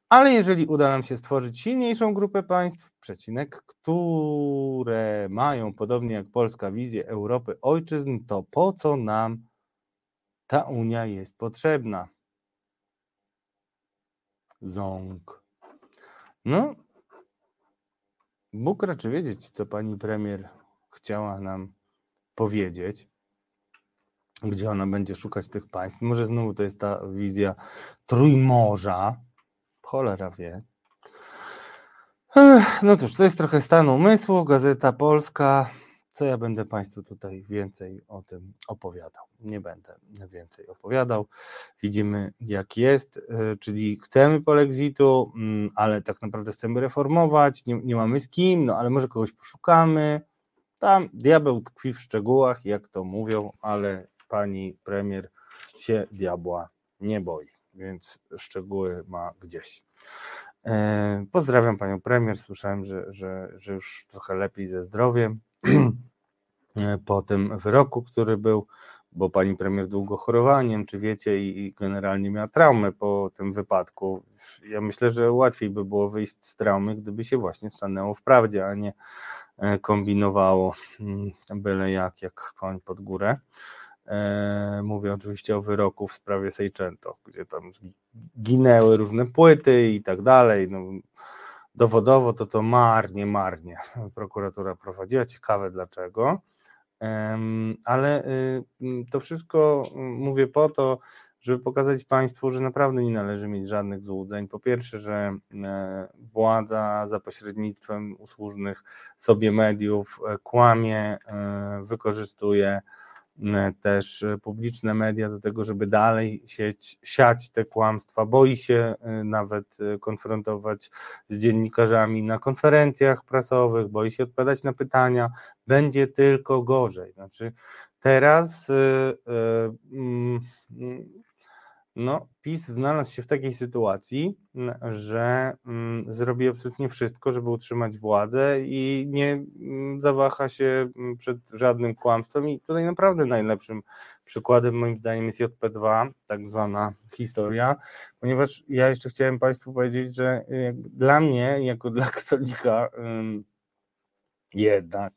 Ale jeżeli uda nam się stworzyć silniejszą grupę państw, przecinek, które mają, podobnie jak Polska, wizję Europy ojczyzn, to po co nam ta Unia jest potrzebna? Ząg. No, Bóg raczy wiedzieć, co pani premier chciała nam powiedzieć. Gdzie ona będzie szukać tych państw? Może znowu to jest ta wizja Trójmorza. Cholera wie. Ech, no cóż, to jest trochę stan umysłu, Gazeta Polska. Co ja będę państwu tutaj więcej o tym opowiadał? Nie będę więcej opowiadał. Widzimy, jak jest, yy, czyli chcemy polexitu, yy, ale tak naprawdę chcemy reformować, nie, nie mamy z kim, no ale może kogoś poszukamy. Tam diabeł tkwi w szczegółach, jak to mówią, ale pani premier się diabła nie boi. Więc szczegóły ma gdzieś. E, pozdrawiam panią premier, słyszałem, że, że, że już trochę lepiej ze zdrowiem po tym wyroku, który był, bo pani premier długo chorowała, nie wiem, czy wiecie, i, i generalnie miała traumę po tym wypadku. Ja myślę, że łatwiej by było wyjść z traumy, gdyby się właśnie stanęło w prawdzie, a nie kombinowało byle jak, jak koń pod górę. Mówię oczywiście o wyroku w sprawie Seicento, gdzie tam ginęły różne płyty i tak dalej. No, dowodowo to to marnie, marnie prokuratura prowadziła. Ciekawe dlaczego. Ale to wszystko mówię po to, żeby pokazać państwu, że naprawdę nie należy mieć żadnych złudzeń. Po pierwsze, że władza za pośrednictwem usłużnych sobie mediów kłamie, wykorzystuje też publiczne media do tego, żeby dalej sieć, siać te kłamstwa, boi się nawet konfrontować z dziennikarzami na konferencjach prasowych, boi się odpowiadać na pytania, będzie tylko gorzej. Znaczy teraz yy, yy, yy, no PiS znalazł się w takiej sytuacji, że mm, zrobi absolutnie wszystko, żeby utrzymać władzę i nie mm, zawaha się przed żadnym kłamstwem. I tutaj naprawdę najlepszym przykładem moim zdaniem jest J P dwa, tak zwana historia, ponieważ ja jeszcze chciałem Państwu powiedzieć, że jakby dla mnie, jako dla katolika, ym, jednak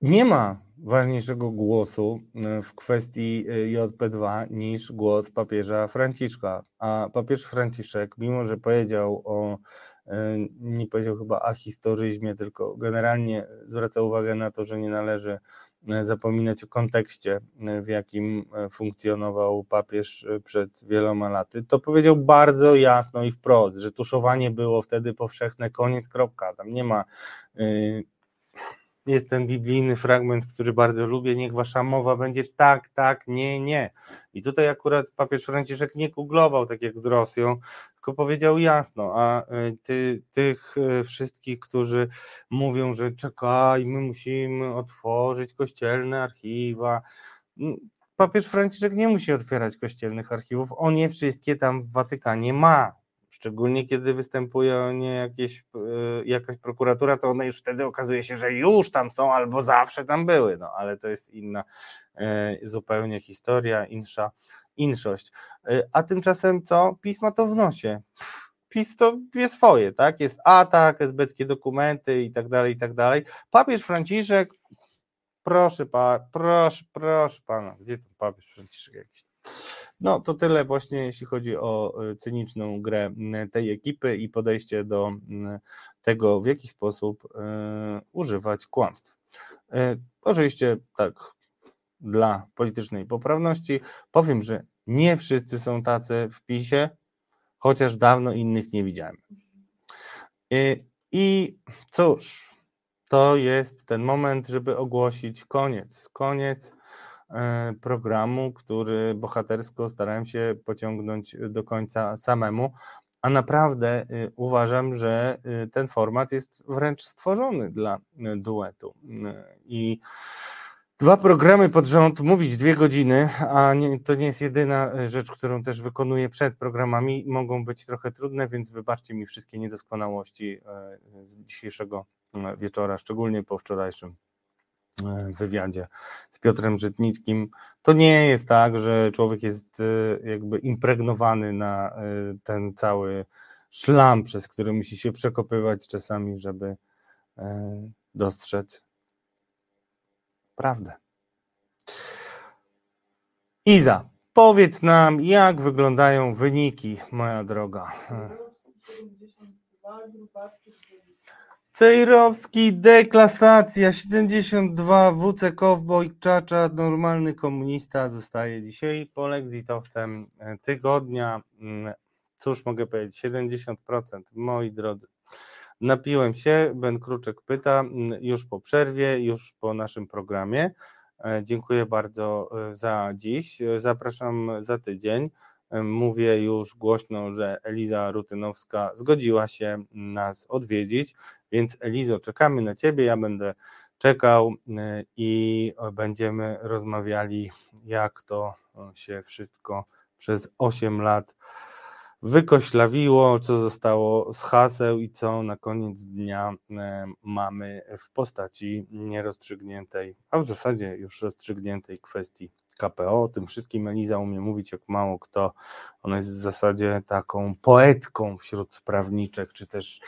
nie ma ważniejszego głosu w kwestii J P dwa niż głos papieża Franciszka. A papież Franciszek, mimo że powiedział o, nie powiedział chyba o historyzmie, tylko generalnie zwraca uwagę na to, że nie należy zapominać o kontekście, w jakim funkcjonował papież przed wieloma laty, to powiedział bardzo jasno i wprost, że tuszowanie było wtedy powszechne, koniec, kropka. Tam nie ma... Yy, Jest ten biblijny fragment, który bardzo lubię, niech wasza mowa będzie tak, tak, nie, nie. I tutaj akurat papież Franciszek nie kuglował, tak jak z Rosją, tylko powiedział jasno, a ty, tych wszystkich, którzy mówią, że czekaj, my musimy otworzyć kościelne archiwa, papież Franciszek nie musi otwierać kościelnych archiwów, on je wszystkie tam w Watykanie ma. Szczególnie kiedy występuje o nie jakieś, jakaś prokuratura, to one już wtedy okazuje się, że już tam są albo zawsze tam były, no ale to jest inna zupełnie historia, insza inszość. A tymczasem co? PiS ma to w nosie. PiS to jest swoje, tak? Jest atak, esbeckie dokumenty i tak dalej, i tak dalej. Papież Franciszek, proszę pana, proszę, proszę pana, gdzie ten papież Franciszek jakiś? No to tyle właśnie, jeśli chodzi o cyniczną grę tej ekipy i podejście do tego, w jaki sposób używać kłamstw. Oczywiście tak dla politycznej poprawności powiem, że nie wszyscy są tacy w PiSie, chociaż dawno innych nie widziałem. I cóż, to jest ten moment, żeby ogłosić koniec, koniec programu, który bohatersko starałem się pociągnąć do końca samemu, a naprawdę uważam, że ten format jest wręcz stworzony dla duetu. I dwa programy pod rząd, mówić dwie godziny, a nie, to nie jest jedyna rzecz, którą też wykonuję przed programami, mogą być trochę trudne, więc wybaczcie mi wszystkie niedoskonałości z dzisiejszego wieczora, szczególnie po wczorajszym wywiadzie z Piotrem Żytnickim. To nie jest tak, że człowiek jest jakby impregnowany na ten cały szlam, przez który musi się przekopywać czasami, żeby dostrzec prawdę. Iza, powiedz nam, jak wyglądają wyniki, moja droga. Cejrowski, deklasacja, siedemdziesiąt dwa, W C Kowboj, Czacza, normalny komunista zostaje dzisiaj polexitowcem tygodnia. Cóż mogę powiedzieć, siedemdziesiąt procent, moi drodzy. Napiłem się, Ben Kruczek pyta, już po przerwie, już po naszym programie. Dziękuję bardzo za dziś, zapraszam za tydzień. Mówię już głośno, że Eliza Rutynowska zgodziła się nas odwiedzić, więc Elizo, czekamy na Ciebie, ja będę czekał i będziemy rozmawiali, jak to się wszystko przez osiem lat wykoślawiło, co zostało z haseł i co na koniec dnia mamy w postaci nierozstrzygniętej, a w zasadzie już rozstrzygniętej kwestii K P O. O tym wszystkim Eliza umie mówić jak mało kto. Ona jest w zasadzie taką poetką wśród prawniczek, czy też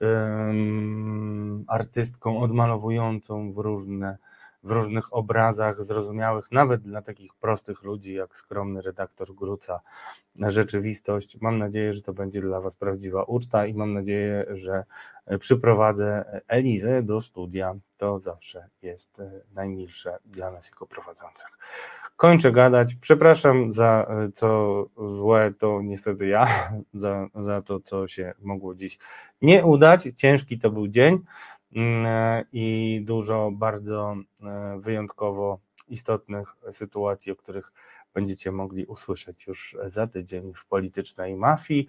um, artystką odmalowującą w, różne, w różnych obrazach zrozumiałych, nawet dla takich prostych ludzi jak skromny redaktor Gruca, na rzeczywistość. Mam nadzieję, że to będzie dla Was prawdziwa uczta i mam nadzieję, że przyprowadzę Elizę do studia. To zawsze jest najmilsze dla nas jako prowadzących. Kończę gadać. Przepraszam za to złe, to niestety ja, za, za to, co się mogło dziś nie udać. Ciężki to był dzień i dużo bardzo wyjątkowo istotnych sytuacji, o których będziecie mogli usłyszeć już za tydzień w Politycznej Mafii,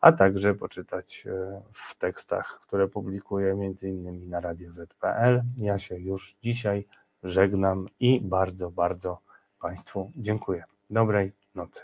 a także poczytać w tekstach, które publikuję m.in. na radio zet kropka pe el. Ja się już dzisiaj żegnam i bardzo, bardzo Państwu dziękuję. dobrej nocy.